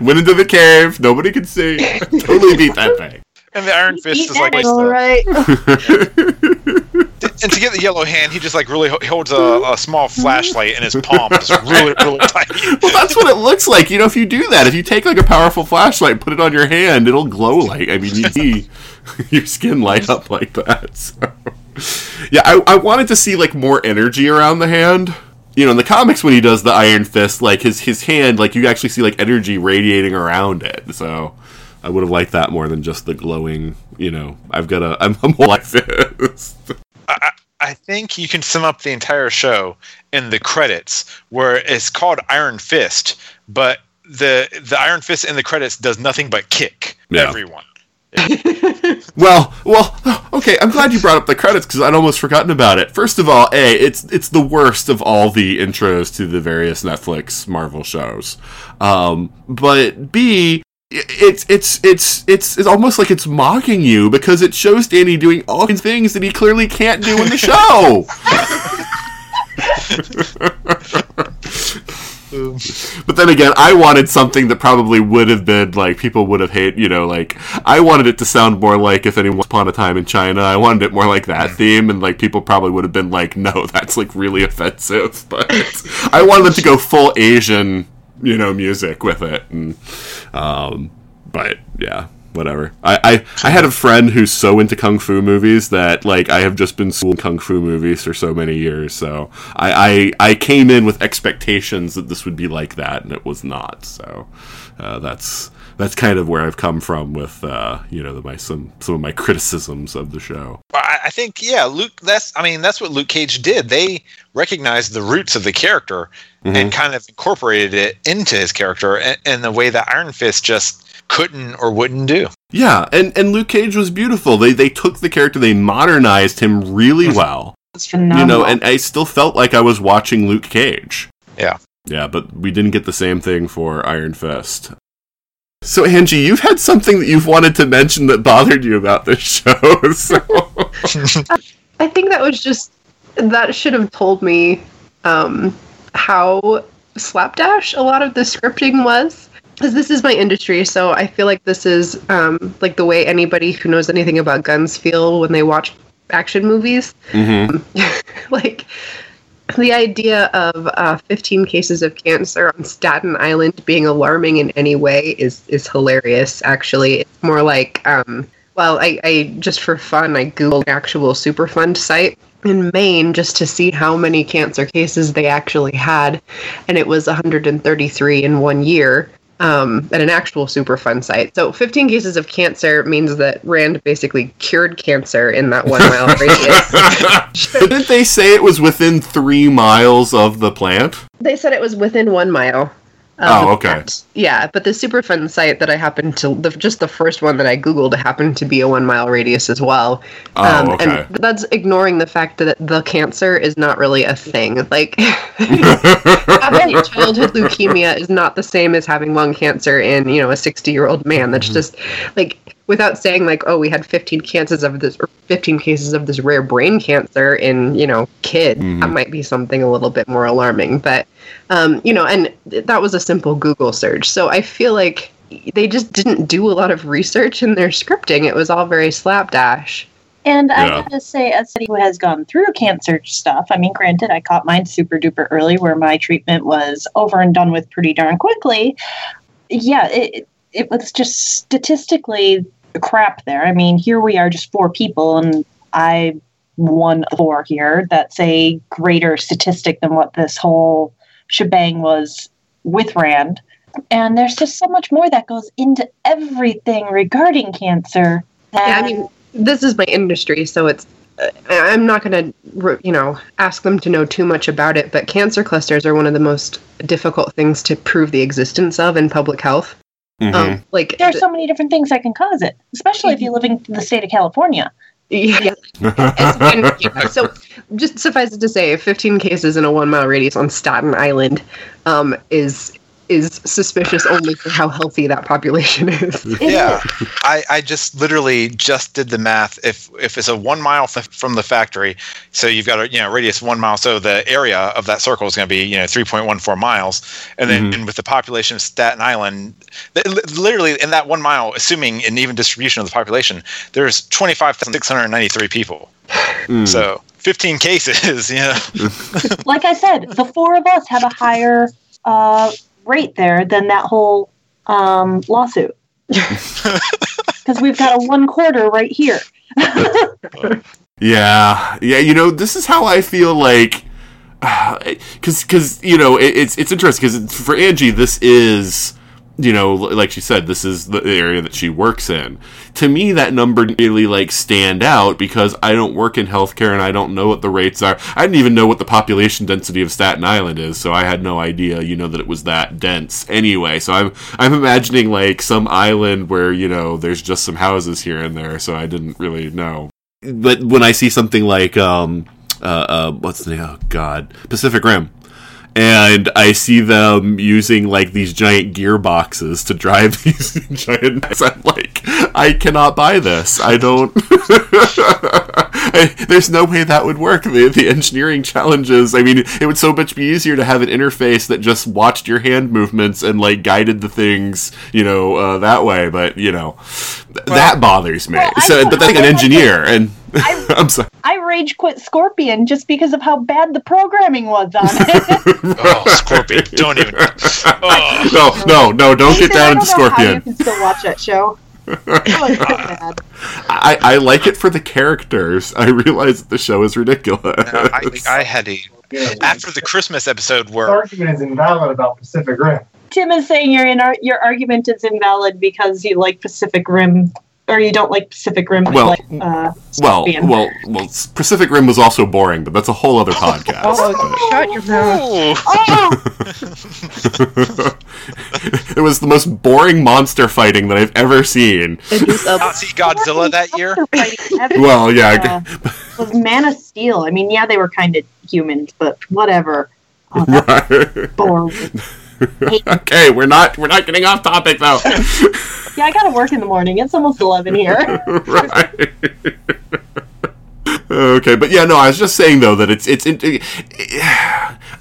Went into the cave. Nobody could see. Totally beat that thing. And the Iron Fist is like, all right. And to get the yellow hand, he just like really holds a small flashlight in his palm, just really, really tight. Well, that's what it looks like, you know. If you do that, if you take like a powerful flashlight, and put it on your hand, it'll glow like. I mean, you see your skin light up like that. So. Yeah, I wanted to see like more energy around the hand. You know, in the comics, when he does the Iron Fist, like, his hand, like, you actually see, like, energy radiating around it. So, I would have liked that more than just the glowing, you know, I'm more like this. I think you can sum up the entire show in the credits, where it's called Iron Fist, but the Iron Fist in the credits does nothing but kick everyone. Well, okay, I'm glad you brought up the credits because I'd almost forgotten about it. First of all, it's the worst of all the intros to the various Netflix Marvel shows. But B, it's almost like it's mocking you because it shows Danny doing all kinds of things that he clearly can't do in the show. But then again, I wanted something that probably would have been, like, people would have hated, you know, like, I wanted it to sound more like If Anyone Upon a Time in China. I wanted it more like that theme, and, like, people probably would have been like, no, that's, like, really offensive. But I wanted them to go full Asian, you know, music with it. And, but, yeah, whatever. I had a friend who's so into kung fu movies that, like, I have just been schooling kung fu movies for so many years, so I came in with expectations that this would be like that, and it was not. So that's kind of where I've come from with you know, some of my criticisms of the show. I, I think, yeah, Luke, that's what Luke Cage did. They recognized the roots of the character and kind of incorporated it into his character in the way that Iron Fist just couldn't or wouldn't do. Yeah, and Luke Cage was beautiful. They took the character, they modernized him really well. It's phenomenal. You know, and I still felt like I was watching Luke Cage. Yeah. Yeah, but we didn't get the same thing for Iron Fist. So, Angie, you've had something that you've wanted to mention that bothered you about this show, so... I think that was just... That should have told me how slapdash a lot of the scripting was. Because this is my industry, so I feel like this is like the way anybody who knows anything about guns feel when they watch action movies. Like... The idea of 15 cases of cancer on Staten Island being alarming in any way is hilarious, actually. It's more like, I just for fun, I Googled an actual Superfund site in Maine just to see how many cancer cases they actually had. And it was 133 in 1 year at an actual Superfund site. So 15 cases of cancer means that Rand basically cured cancer in that 1 mile radius. Didn't they say it was within 3 miles of the plant? They said it was within 1 mile. Okay. Yeah, but the Superfund site that I happened to, just the first one that I Googled happened to be a 1 mile radius as well. Okay. And that's ignoring the fact that the cancer is not really a thing. Like, having childhood leukemia is not the same as having lung cancer in, you know, a 60-year-old man. That's just, like, without saying, like, oh, we had 15 cases of this rare brain cancer in, you know, kid. That might be something a little bit more alarming. But, you know, and that was a simple Google search. So I feel like they just didn't do a lot of research in their scripting. It was all very slapdash. And yeah. I gotta say, as somebody who has gone through cancer stuff, I mean, granted, I caught mine super duper early, where my treatment was over and done with pretty darn quickly. Yeah, it was just statistically crap there. I mean, here we are, just 4 people, and I won 4 here. That's a greater statistic than what this whole shebang was with Rand. And there's just so much more that goes into everything regarding cancer. Yeah, I mean, this is my industry, so it's... I'm not going to, you know, ask them to know too much about it, but cancer clusters are one of the most difficult things to prove the existence of in public health. Like there are so many different things that can cause it, especially if you live in the state of California. Yeah. So just suffice it to say, 15 cases in a 1 mile radius on Staten Island is suspicious only for how healthy that population is. Yeah. I just literally just did the math. If it's a 1 mile from the factory, so you've got a radius 1 mile, so the area of that circle is going to be 3.14 miles. And then and with the population of Staten Island, literally in that 1 mile, assuming an even distribution of the population, there's 25,693 people. So 15 cases, Like I said, the 4 of us have a higher... rate there than that whole lawsuit, because we've got a 1/4 right here. yeah, this is how I feel, like, because it's interesting, because for Angie, this is, like she said, this is the area that she works in. To me, that number didn't really, stand out, because I don't work in healthcare, and I don't know what the rates are. I didn't even know what the population density of Staten Island is, so I had no idea, that it was that dense anyway. So I'm imagining, some island where, there's just some houses here and there, so I didn't really know. But when I see something like, what's the name? Oh, God. Pacific Rim. And I see them using, these giant gearboxes to drive these giant... I'm like, I cannot buy this. I don't... there's no way that would work. The engineering challenges... I mean, it would so much be easier to have an interface that just watched your hand movements and, guided the things, that way. But, that bothers me. Well, but that's an engineer, and... I'm sorry. I rage quit Scorpion just because of how bad the programming was on it. Oh, Scorpion! Don't even. Oh. No! Don't get down into Scorpion. How you can still watch that show. I like it for the characters. I realize that the show is ridiculous. No, I had a after the Christmas episode where the argument is invalid about Pacific Rim. Tim is saying your argument is invalid because you like Pacific Rim or you don't like Pacific Rim. Well, Pacific Rim was also boring, but that's a whole other podcast. Shut your mouth! It was the most boring monster fighting that I've ever seen. Not see Godzilla that year. Well, yeah. Was Man of Steel. I mean, yeah, they were kind of humans, but whatever. Oh, right. Boring. Okay, we're not getting off topic though. Yeah, I gotta work in the morning. It's almost 11 here. Right. Okay, but yeah, no, I was just saying though that it's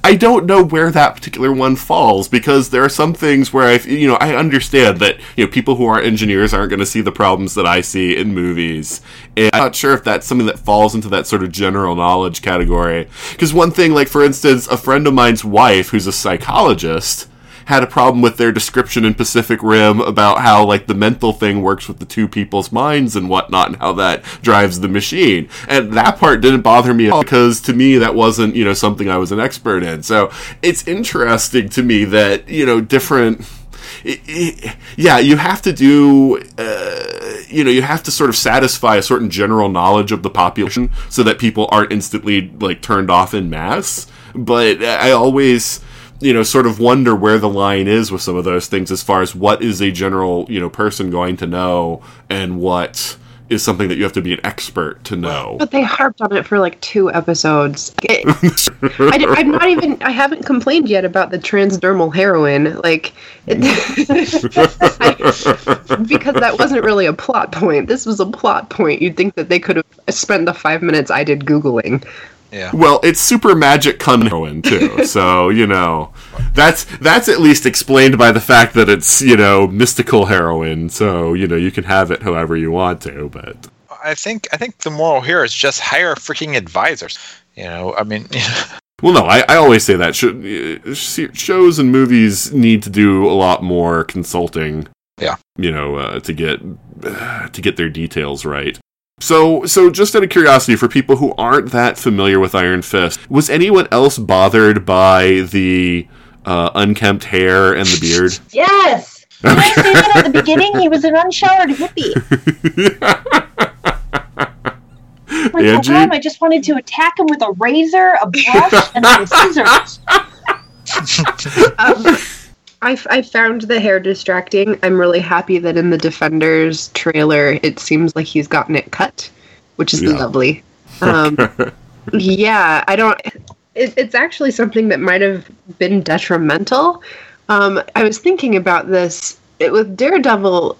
I don't know where that particular one falls, because there are some things where I understand that people who aren't engineers aren't going to see the problems that I see in movies, and I'm not sure if that's something that falls into that sort of general knowledge category. Because one thing, like for instance, a friend of mine's wife who's a psychologist had a problem with their description in Pacific Rim about how, like, the mental thing works with the two people's minds and whatnot, and how that drives the machine. And that part didn't bother me at all, because to me that wasn't, something I was an expert in. So it's interesting to me that, different... you have to do... you have to sort of satisfy a certain general knowledge of the population so that people aren't instantly, like, turned off en masse. But I always... sort of wonder where the line is with some of those things as far as what is a general, person going to know and what is something that you have to be an expert to know. But they harped on it for like 2 episodes. I haven't complained yet about the transdermal heroin, because that wasn't really a plot point. This was a plot point. You'd think that they could have spent the 5 minutes I did Googling. Yeah. Well, it's super magic heroin too, so that's at least explained by the fact that it's mystical heroin. So you can have it however you want to. But I think the moral here is just hire freaking advisors. Well, no, I always say that shows and movies need to do a lot more consulting. Yeah. To get their details right. So just out of curiosity, for people who aren't that familiar with Iron Fist, was anyone else bothered by the unkempt hair and the beard? Yes! Did I say that at the beginning? He was an unshowered hippie. Like, oh, I just wanted to attack him with a razor, a brush, and some scissors. I found the hair distracting. I'm really happy that in the Defenders trailer, it seems like he's gotten it cut, which is lovely. It's actually something that might have been detrimental. I was thinking about this. With Daredevil,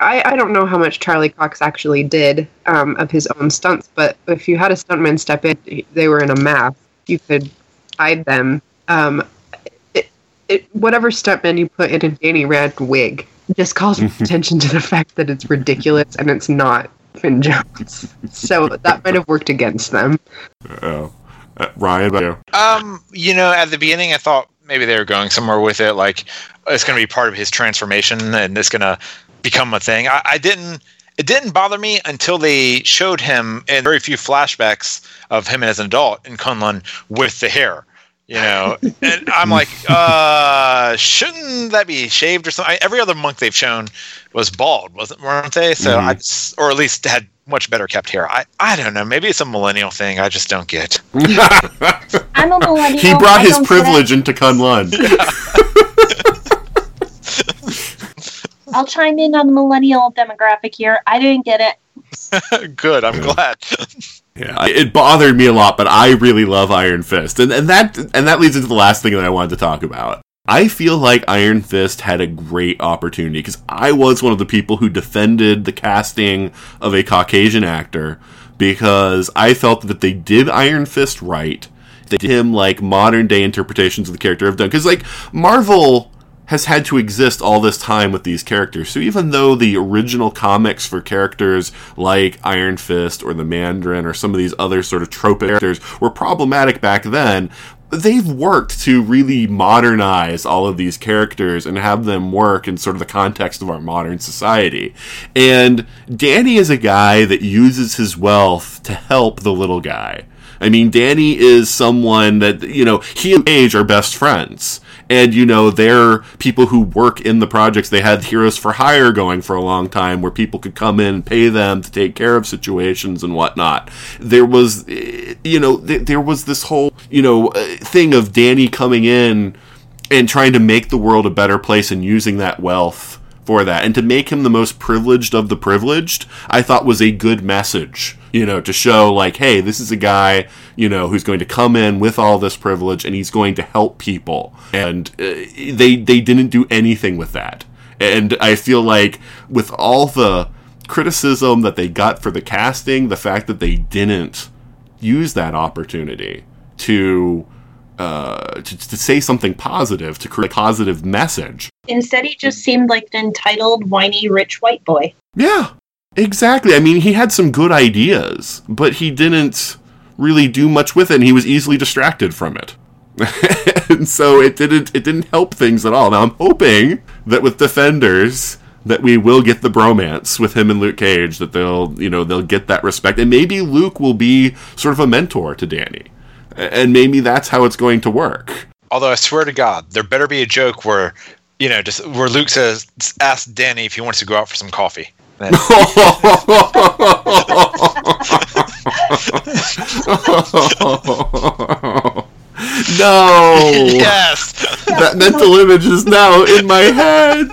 I don't know how much Charlie Cox actually did of his own stunts, but if you had a stuntman step in, they were in a mask. You could hide them. Whatever stuntman you put in a Danny Rand wig just calls attention to the fact that it's ridiculous and it's not Finn Jones. So that might have worked against them. Oh, Ryan. At the beginning, I thought maybe they were going somewhere with it, like it's going to be part of his transformation and it's going to become a thing. It didn't bother me until they showed him in very few flashbacks of him as an adult in K'un-Lun with the hair. And I'm like, shouldn't that be shaved or something? Every other monk they've shown was bald, weren't they? So or at least had much better kept hair. I don't know. Maybe it's a millennial thing. I just don't get. I'm a millennial. He brought his privilege into K'un-Lun. Yeah. I'll chime in on the millennial demographic here. I didn't get it. Good. I'm glad. Yeah, it bothered me a lot, but I really love Iron Fist. And that leads into the last thing that I wanted to talk about. I feel like Iron Fist had a great opportunity, because I was one of the people who defended the casting of a Caucasian actor, because I felt that they did Iron Fist right. They did him like modern day interpretations of the character have done. Because like Marvel has had to exist all this time with these characters. So even though the original comics for characters like Iron Fist or the Mandarin or some of these other sort of trope characters were problematic back then, they've worked to really modernize all of these characters and have them work in sort of the context of our modern society. And Danny is a guy that uses his wealth to help the little guy. I mean, Danny is someone that, you know, he and Paige are best friends. And, you know, they're people who work in the projects. They had Heroes for Hire going for a long time where people could come in and pay them to take care of situations and whatnot. There was, you know, there was this whole, you know, thing of Danny coming in and trying to make the world a better place and using that wealth for that. And to make him the most privileged of the privileged, I thought was a good message, you know, to show like, hey, this is a guy, you know, who's going to come in with all this privilege and he's going to help people. And they didn't do anything with that. And I feel like with all the criticism that they got for the casting, the fact that they didn't use that opportunity to say something positive, to create a positive message. Instead, he just seemed like an entitled, whiny, rich white boy. Yeah, exactly. I mean, he had some good ideas, but he didn't really do much with it, and he was easily distracted from it. And so it didn't help things at all. Now, I'm hoping that with Defenders, that we will get the bromance with him and Luke Cage, that they'll get that respect. And maybe Luke will be sort of a mentor to Danny. And maybe that's how it's going to work. Although I swear to God, there better be a joke where, you know, just where Luke says, ask Danny if he wants to go out for some coffee. No! Yes! That mental image is now in my head!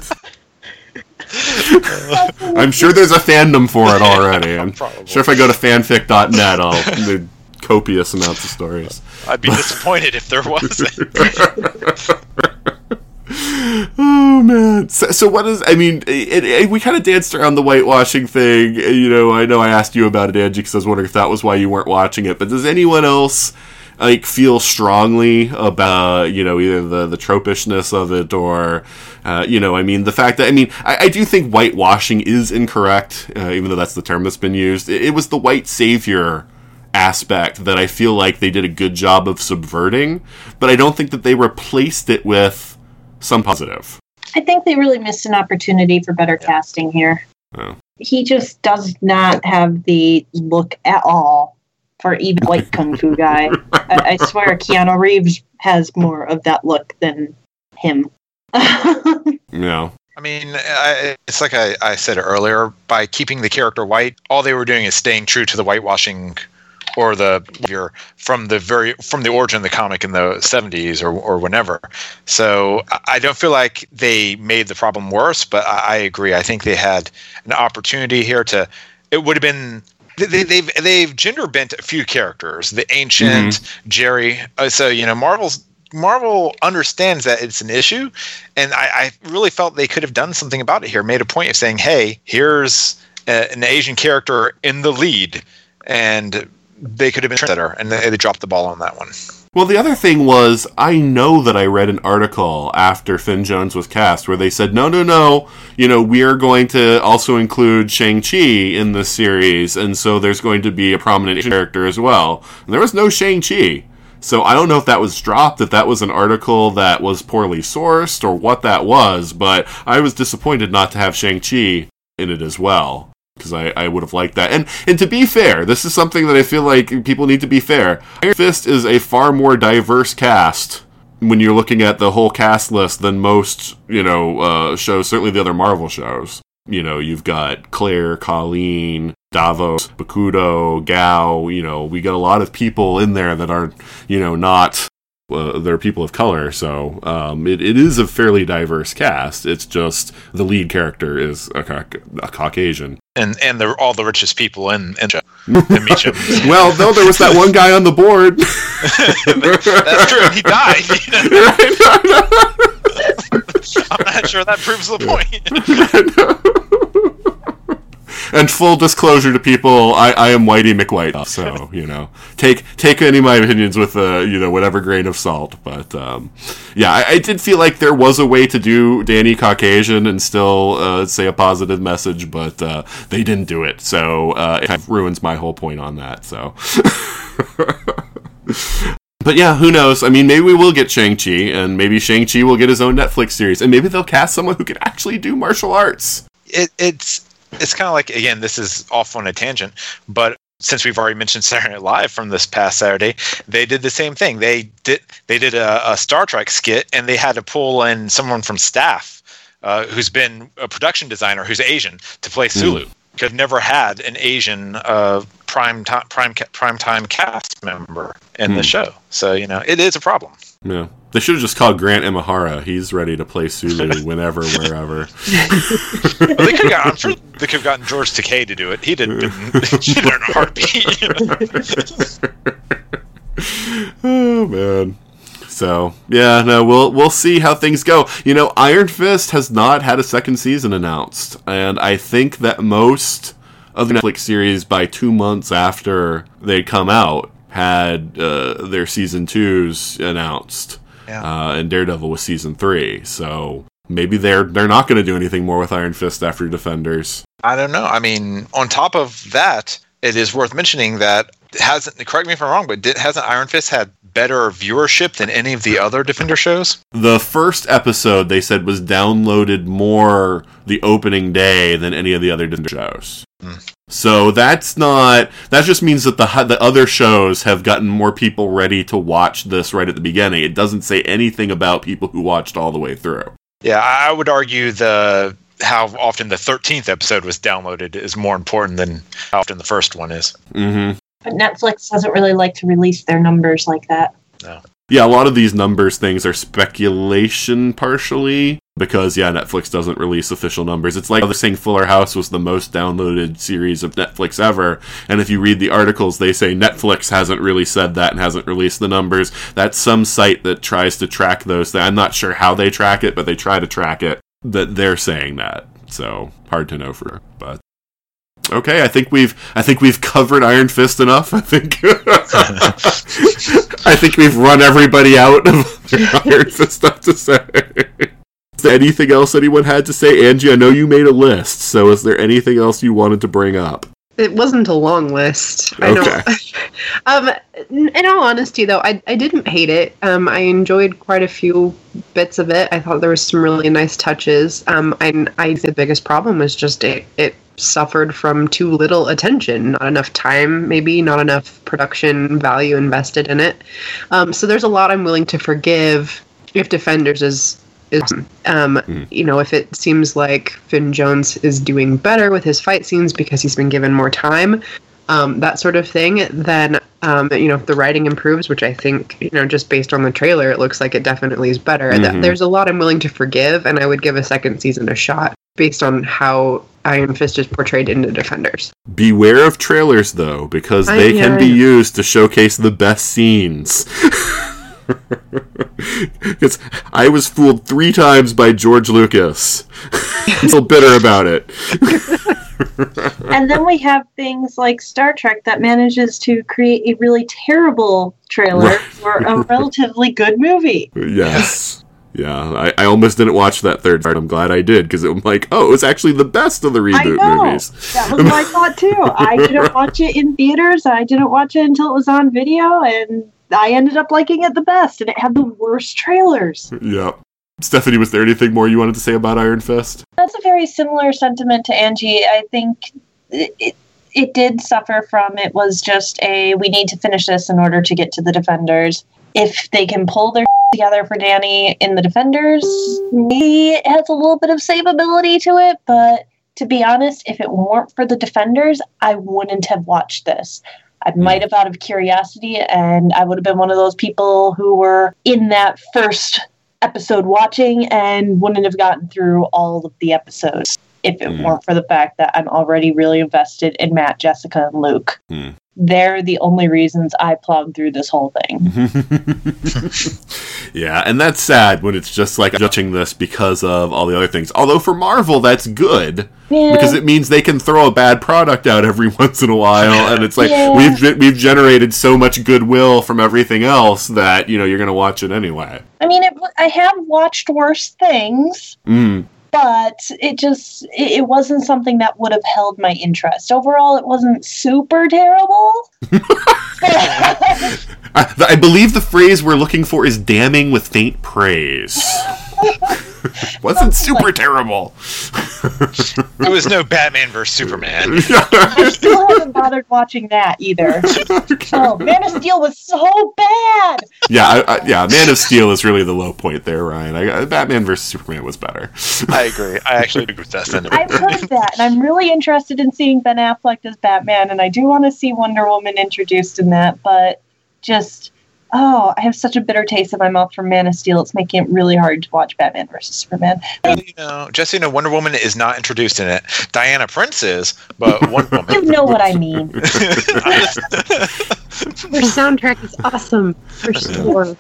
I'm sure there's a fandom for it already. I'm sure if I go to fanfic.net, I'll... copious amounts of stories. I'd be disappointed if there wasn't. Oh, man. So what is... I mean, we kind of danced around the whitewashing thing. You know I asked you about it, Angie, because I was wondering if that was why you weren't watching it. But does anyone else, like, feel strongly about, you know, either the tropishness of it or, you know, I mean, the fact that... I mean, I do think whitewashing is incorrect, even though that's the term that's been used. It was the white savior aspect that I feel like they did a good job of subverting, but I don't think that they replaced it with some positive. I think they really missed an opportunity for better casting here. Oh. He just does not have the look at all for even white kung fu guy. I swear Keanu Reeves has more of that look than him. No. I mean, it's like I said earlier, by keeping the character white, all they were doing is staying true to the whitewashing or the from the origin of the comic in the 70s or whenever. So I don't feel like they made the problem worse, but I agree. I think they had an opportunity here to. It would have been they've gender bent a few characters. The Ancient, Jerry. So you know, Marvel understands that it's an issue, and I really felt they could have done something about it here. Made a point of saying, "Hey, here's an Asian character in the lead," and they could have been better, and they dropped the ball on that one. Well, the other thing was, I know that I read an article after Finn Jones was cast where they said, no, you know, we are going to also include Shang-Chi in this series, and so there's going to be a prominent Asian character as well. And there was no Shang-Chi. So I don't know if that was dropped, if that was an article that was poorly sourced, or what that was, but I was disappointed not to have Shang-Chi in it as well. Because I would have liked that. And to be fair, this is something that I feel like people need to be fair. Iron Fist is a far more diverse cast when you're looking at the whole cast list than most, you know, shows, certainly the other Marvel shows. You know, you've got Claire, Colleen, Davos, Bakuto, Gao. You know, we got a lot of people in there that are, you know, not... they're people of color, so it is a fairly diverse cast. It's just the lead character is a Caucasian. And they're all the richest people in Meacham. Well, though, there was that one guy on the board. That's true. He died. You know? I'm not sure that proves the point. And full disclosure to people, I am Whitey McWhite, so, you know, take any of my opinions with, you know, whatever grain of salt. But, yeah, I did feel like there was a way to do Danny Caucasian and still say a positive message, but they didn't do it. So it kind of ruins my whole point on that, so... But yeah, who knows? I mean, maybe we will get Shang-Chi, and maybe Shang-Chi will get his own Netflix series, and maybe they'll cast someone who can actually do martial arts. It's kind of like, again, this is off on a tangent, but since we've already mentioned Saturday Night Live from this past Saturday, they did the same thing. They did a Star Trek skit, and they had to pull in someone from staff who's been a production designer who's Asian to play Sulu. They've never had an Asian prime time cast member in the show. So, you know, it is a problem. Yeah. They should have just called Grant Imahara. He's ready to play Sulu whenever, wherever. They could have gotten George Takei to do it. He didn't in a heartbeat. Oh, man. So, yeah, no, we'll see how things go. You know, Iron Fist has not had a second season announced. And I think that most of the Netflix series, by 2 months after they'd come out, had their season 2s announced. Yeah. And Daredevil was season 3, so maybe they're not going to do anything more with Iron Fist after Defenders. I don't know. I mean, on top of that, it is worth mentioning that correct me if I'm wrong, but hasn't Iron Fist had better viewership than any of the other Defender shows? The first episode, they said, was downloaded more the opening day than any of the other Defender shows. So that just means that the other shows have gotten more people ready to watch this right at the beginning. It doesn't say anything about people who watched all the way through. Yeah, I would argue how often the 13th episode was downloaded is more important than how often the first one is. Mm-hmm. But Netflix doesn't really like to release their numbers like that. No. Yeah, a lot of these numbers things are speculation partially. Because, yeah, Netflix doesn't release official numbers. It's like they're saying Fuller House was the most downloaded series of Netflix ever. And if you read the articles, they say Netflix hasn't really said that and hasn't released the numbers. That's some site that tries to track those. I'm not sure how they track it, but they try to track it. That they're saying that. So, hard to know for. But okay, I think we've covered Iron Fist enough. I think we've run everybody out of Iron Fist stuff to say. Is there anything else anyone had to say? Angie, I know you made a list, so is there anything else you wanted to bring up? It wasn't a long list. Okay. In all honesty, though, I didn't hate it. I enjoyed quite a few bits of it. I thought there was some really nice touches. I the biggest problem was just it suffered from too little attention, not enough time, maybe not enough production value invested in it. So there's a lot I'm willing to forgive if Defenders is awesome. You know, if it seems like Finn Jones is doing better with his fight scenes because he's been given more time, that sort of thing, then, you know, if the writing improves, which I think, you know, just based on the trailer, it looks like it definitely is better. Mm-hmm. There's a lot I'm willing to forgive, and I would give a second season a shot based on how Iron Fist is portrayed in the Defenders. Beware of trailers, though, because they can be used to showcase the best scenes. I was fooled 3 times by George Lucas. I'm still bitter about it. And then we have things like Star Trek that manages to create a really terrible trailer for a relatively good movie. Yes. Yeah, I almost didn't watch that third part. I'm glad I did, because I'm like, oh, it was actually the best of the reboot movies. That was my thought, too. I didn't watch it in theaters. I didn't watch it until it was on video, and I ended up liking it the best, and it had the worst trailers. Yeah. Stephanie, was there anything more you wanted to say about Iron Fist? That's a very similar sentiment to Angie. I think it did suffer from, it was just we need to finish this in order to get to the Defenders. If they can pull their together for Danny in the Defenders, maybe it has a little bit of savability to it, but to be honest, if it weren't for the Defenders, I wouldn't have watched this. I might have out of curiosity, and I would have been one of those people who were in that first episode watching and wouldn't have gotten through all of the episodes if it weren't for the fact that I'm already really invested in Matt, Jessica, and Luke. Mm. They're the only reasons I plowed through this whole thing. Yeah, and that's sad when it's just like judging this because of all the other things. Although for Marvel, that's good. Yeah. Because it means they can throw a bad product out every once in a while, and it's like, we've generated so much goodwill from everything else that, you know, you're going to watch it anyway. I mean, I have watched worse things. Mm. But it wasn't something that would have held my interest. Overall, it wasn't super terrible. I believe the phrase we're looking for is damning with faint praise. Wasn't super terrible. It was no Batman vs. Superman. I still haven't bothered watching that either. Okay. Oh, Man of Steel was so bad. Yeah, Man of Steel is really the low point there, Ryan. Batman vs. Superman was better. I agree. I actually agree with that sentiment. I've heard that, and I'm really interested in seeing Ben Affleck as Batman, and I do want to see Wonder Woman introduced in that, but just... Oh, I have such a bitter taste in my mouth from Man of Steel. It's making it really hard to watch Batman versus Superman. Just so you know, Wonder Woman is not introduced in it. Diana Prince is, but Wonder Woman. You know what I mean. Her soundtrack is awesome, for sure.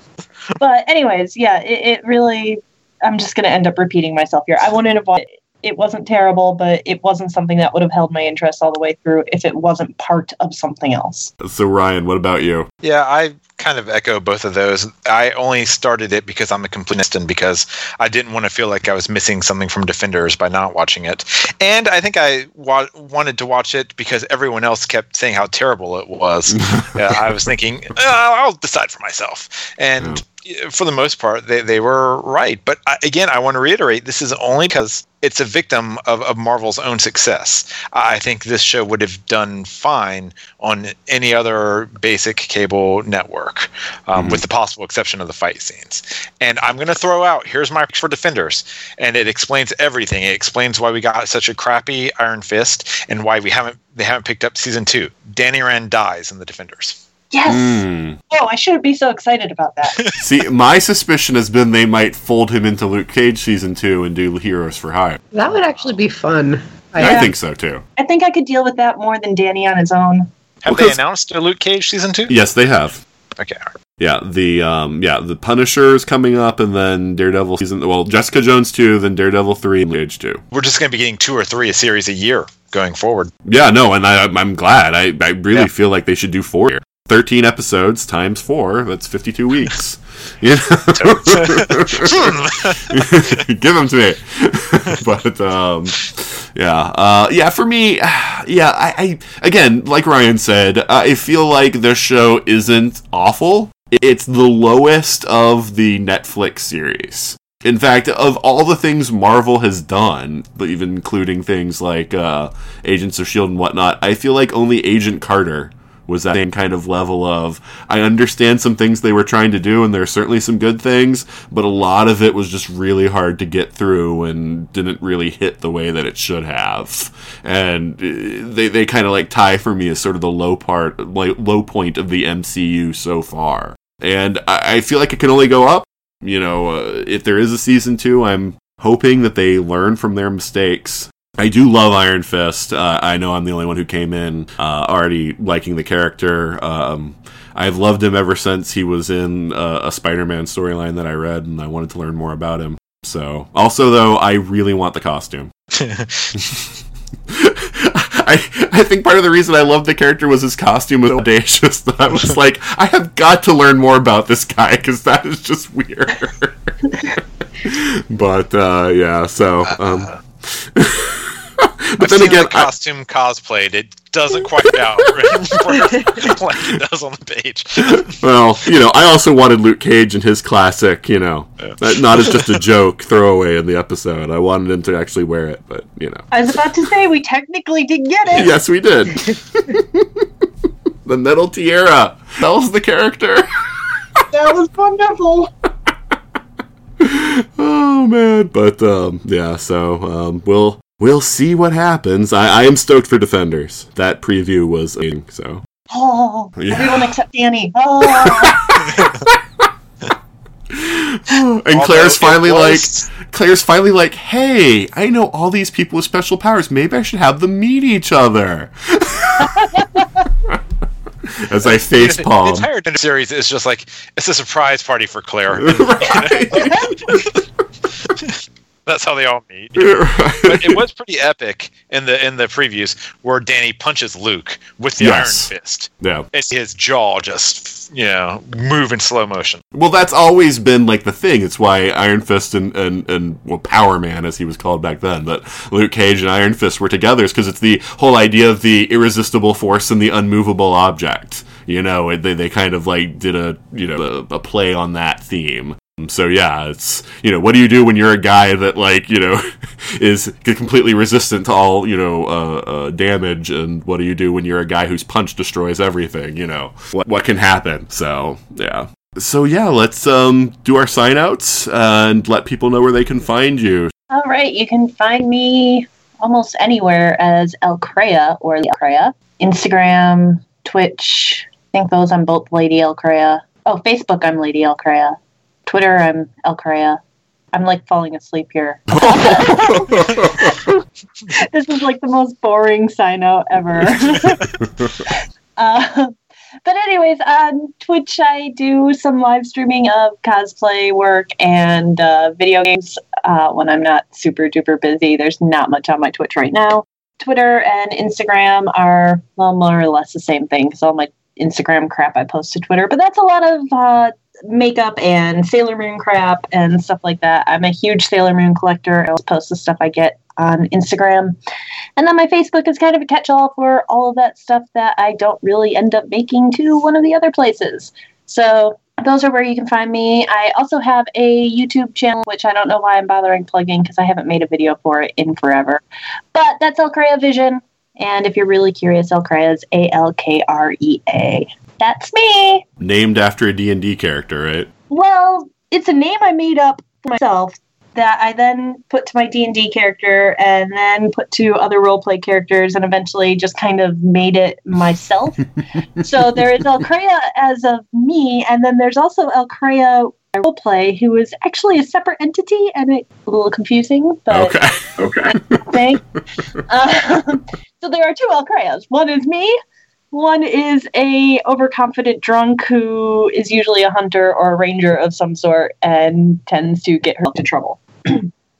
But anyways, yeah, it really... I'm just going to end up repeating myself here. I wouldn't have watched it. It wasn't terrible, but it wasn't something that would have held my interest all the way through if it wasn't part of something else. So, Ryan, what about you? Yeah, I kind of echo both of those. I only started it because I'm a completionist and because I didn't want to feel like I was missing something from Defenders by not watching it. And I think I wanted to watch it because everyone else kept saying how terrible it was. I was thinking, I'll decide for myself. And... for the most part, they were right. But again, I want to reiterate, this is only because it's a victim of Marvel's own success. I think this show would have done fine on any other basic cable network, with the possible exception of the fight scenes. And I'm going to throw out, here's my pick for Defenders, and it explains everything. It explains why we got such a crappy Iron Fist and why they haven't picked up season 2. Danny Rand dies in the Defenders. Yes! Oh, I shouldn't be so excited about that. See, my suspicion has been they might fold him into Luke Cage season 2 and do Heroes for Hire. That would actually be fun. Yeah, I think so, too. I think I could deal with that more than Danny on his own. Have they announced a Luke Cage season 2? Yes, they have. Okay. Yeah, the Punisher is coming up, and then Daredevil Jessica Jones 2, then Daredevil 3, and Luke Cage 2. We're just going to be getting 2 or 3 a series a year going forward. Yeah, no, and I'm glad. I really feel like they should do 4 here. 13 episodes times 4, that's 52 weeks. You know? Give them to me. But, for me, I again, like Ryan said, I feel like this show isn't awful. It's the lowest of the Netflix series. In fact, of all the things Marvel has done, even including things like Agents of S.H.I.E.L.D. and whatnot, I feel like only Agent Carter was that same kind of level of, I understand some things they were trying to do, and there are certainly some good things, but a lot of it was just really hard to get through and didn't really hit the way that it should have. And they kind of like tie for me as sort of the low point of the MCU so far. And I feel like it can only go up. You know, if there is a season 2, I'm hoping that they learn from their mistakes. I do love Iron Fist. I know I'm the only one who came in already liking the character. I've loved him ever since he was in a Spider-Man storyline that I read, and I wanted to learn more about him. So, also, though, I really want the costume. I think part of the reason I loved the character was his costume was audacious. I was like, I have got to learn more about this guy, because that is just weird. But, yeah, so... But I've then seen again, the costume cosplayed. It doesn't quite out like it does on the page. Well, you know, I also wanted Luke Cage in his classic, you know, not as just a joke throwaway in the episode. I wanted him to actually wear it, but you know. I was about to say we technically did get it. Yes, we did. The metal tiara. That was the character. That was wonderful. Oh man, but we'll see what happens. I am stoked for Defenders. That preview was amazing, so. Oh, yeah. Everyone except Danny. Oh. And Claire's finally like, hey, I know all these people with special powers. Maybe I should have them meet each other. As I facepalm. The entire series is just like, it's a surprise party for Claire. That's how they all meet. Right. But it was pretty epic in the previews where Danny punches Luke with the Iron Fist. Yeah. And his jaw just, you know, move in slow motion. Well, that's always been like the thing. It's why Iron Fist and Power Man, as he was called back then, but Luke Cage and Iron Fist were together, is because it's the whole idea of the irresistible force and the unmovable object. You know, they kind of like did a play on that theme. So yeah, it's, you know, what do you do when you're a guy that, like, you know, is completely resistant to all, you know, damage, and what do you do when you're a guy whose punch destroys everything, you know? What can happen? So yeah. So yeah, let's do our sign outs and let people know where they can find you. All right, you can find me almost anywhere as El Crea or El Crea. Instagram, Twitch, I think those, I'm both Lady El Crea. Oh, Facebook, I'm Lady El Crea. Twitter, I'm El Crea. I'm like falling asleep here. This is like the most boring sign out ever. But anyways, on Twitch, I do some live streaming of cosplay work and video games when I'm not super duper busy. There's not much on my Twitch right now. Twitter and Instagram are, well, more or less the same thing, because all my Instagram crap I post to Twitter. But that's a lot of makeup and Sailor Moon crap and stuff like that. I'm a huge Sailor Moon collector. I'll post the stuff I get on Instagram. And then my Facebook is kind of a catch-all for all of that stuff that I don't really end up making to one of the other places. So those are where you can find me. I also have a YouTube channel, which I don't know why I'm bothering plugging, because I haven't made a video for it in forever. But that's El Crea Vision. And if you're really curious, El Crea is A-L-K-R-E-A. That's me! Named after a D&D character, right? Well, it's a name I made up for myself that I then put to my D&D character and then put to other roleplay characters and eventually just kind of made it myself. So there is El Crea as of me, and then there's also El Crea Roleplay, who is actually a separate entity, and it's a little confusing, but... Okay. So there are two El Creas. One is me. One is a overconfident drunk who is usually a hunter or a ranger of some sort and tends to get herself into trouble.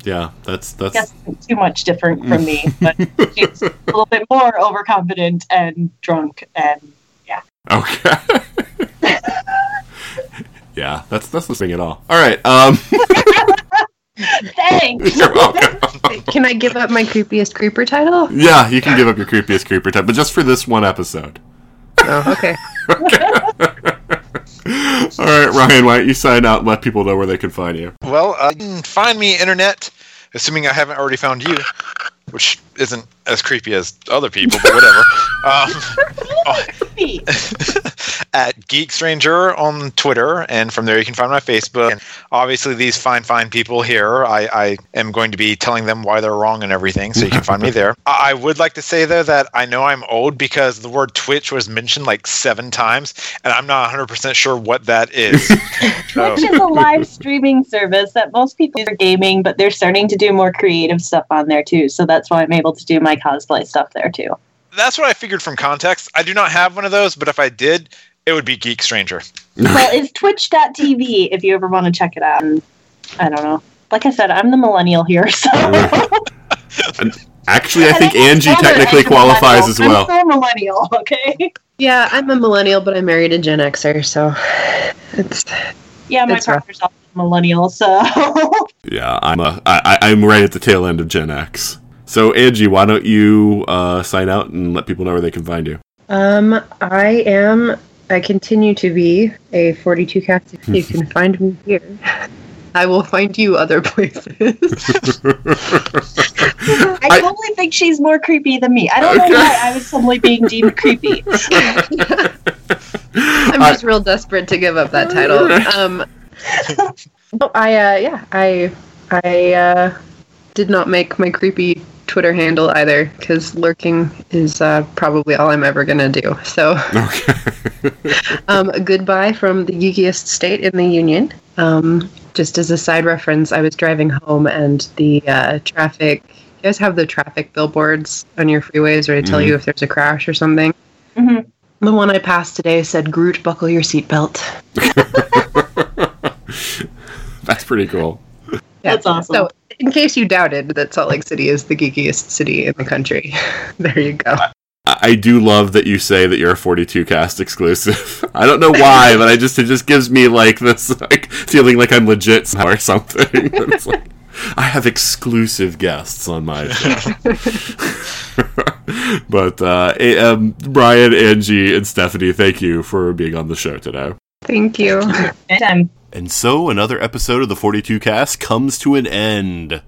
Yeah, that's... Yes, too much different from me, but she's a little bit more overconfident and drunk and, yeah. Okay. Yeah, that's the thing at all. All right, Thanks. You're welcome. Can I give up my creepiest creeper title? Yeah, you can give up your creepiest creeper title, but just for this one episode. Oh, okay. Okay. All right, Ryan, why don't you sign out and let people know where they can find you? Well, find me internet, assuming I haven't already found you, which isn't as creepy as other people, but whatever. At Geek Stranger on Twitter, and from there you can find my Facebook. And obviously, these fine people here, I am going to be telling them why they're wrong and everything, so you can find me there. I would like to say, though, that I know I'm old because the word Twitch was mentioned like 7 times, and I'm not 100% sure what that is. Twitch is a live streaming service that most people are gaming, but they're starting to do more creative stuff on there, too, so that's why I'm able to do my cosplay stuff there, too. That's what I figured from context. I do not have one of those, but if I did, it would be Geek Stranger. Well, it's twitch.tv if you ever want to check it out. I don't know. Like I said, I'm the millennial here, so... Actually, I think Angie technically qualifies as well. I'm still a millennial, okay? Yeah, I'm a millennial, but I married a Gen Xer, so... Yeah, my partner's also a millennial, so... Yeah, I'm right at the tail end of Gen X. So, Angie, why don't you sign out and let people know where they can find you? I continue to be a 42cast. You can find me here. I will find you other places. I totally think she's more creepy than me. I don't know why I was suddenly being deemed creepy. I'm just real desperate to give up that title. I did not make my creepy Twitter handle either, because lurking is probably all I'm ever gonna do. So, goodbye from the geekiest state in the union. Just as a side reference, I was driving home and the traffic. You guys have the traffic billboards on your freeways where they tell you if there's a crash or something. Mm-hmm. The one I passed today said, "Groot, buckle your seatbelt." That's pretty cool. Yeah. That's awesome. So, in case you doubted that Salt Lake City is the geekiest city in the country, there you go. I do love that you say that you're a 42cast exclusive. I don't know why, but it just gives me like this like feeling like I'm legit somehow or something. It's like, I have exclusive guests on my show. But Brian, Angie, and Stephanie, thank you for being on the show today. Thank you. And so another episode of the 42cast comes to an end.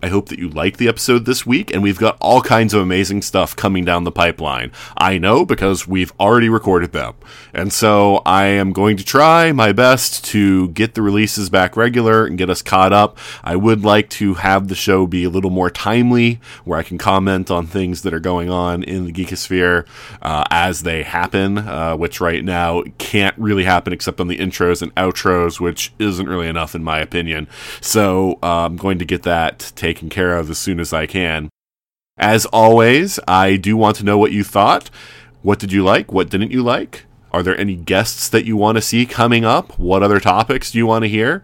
I hope that you liked the episode this week, and we've got all kinds of amazing stuff coming down the pipeline. I know, because we've already recorded them. And so I am going to try my best to get the releases back regular and get us caught up. I would like to have the show be a little more timely, where I can comment on things that are going on in the Geekosphere as they happen, which right now can't really happen except on the intros and outros, which isn't really enough in my opinion. So I'm going to get that taken care of as soon as I can. As always, I do want to know what you thought. What did you like? What didn't you like? Are there any guests that you want to see coming up? What other topics do you want to hear?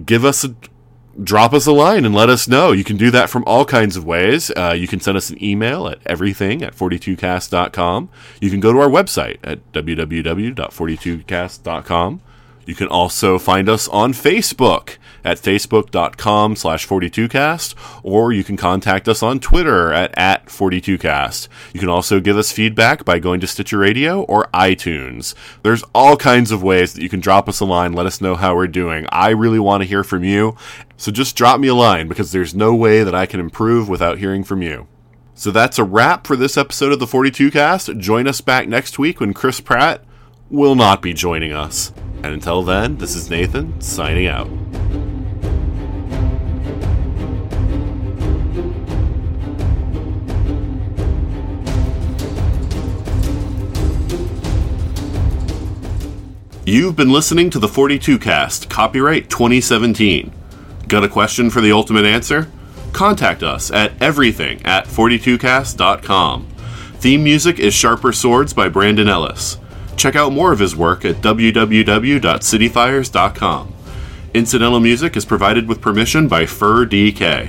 Drop us a line and let us know. You can do that from all kinds of ways. You can send us an email at everything@42cast.com. You can go to our website at www.42cast.com. You can also find us on Facebook at facebook.com/42cast, or you can contact us on Twitter at 42cast. You can also give us feedback by going to Stitcher Radio or iTunes. There's all kinds of ways that you can drop us a line, let us know how we're doing. I really want to hear from you, so just drop me a line, because there's no way that I can improve without hearing from you. So that's a wrap for this episode of the 42cast. Join us back next week when Chris Pratt will not be joining us. And until then, this is Nathan signing out. You've been listening to the 42cast, copyright 2017. Got a question for the ultimate answer? Contact us at everything@42cast.com. Theme music is Sharper Swords by Brandon Ellis. Check out more of his work at www.cityfires.com. Incidental music is provided with permission by Fur DK.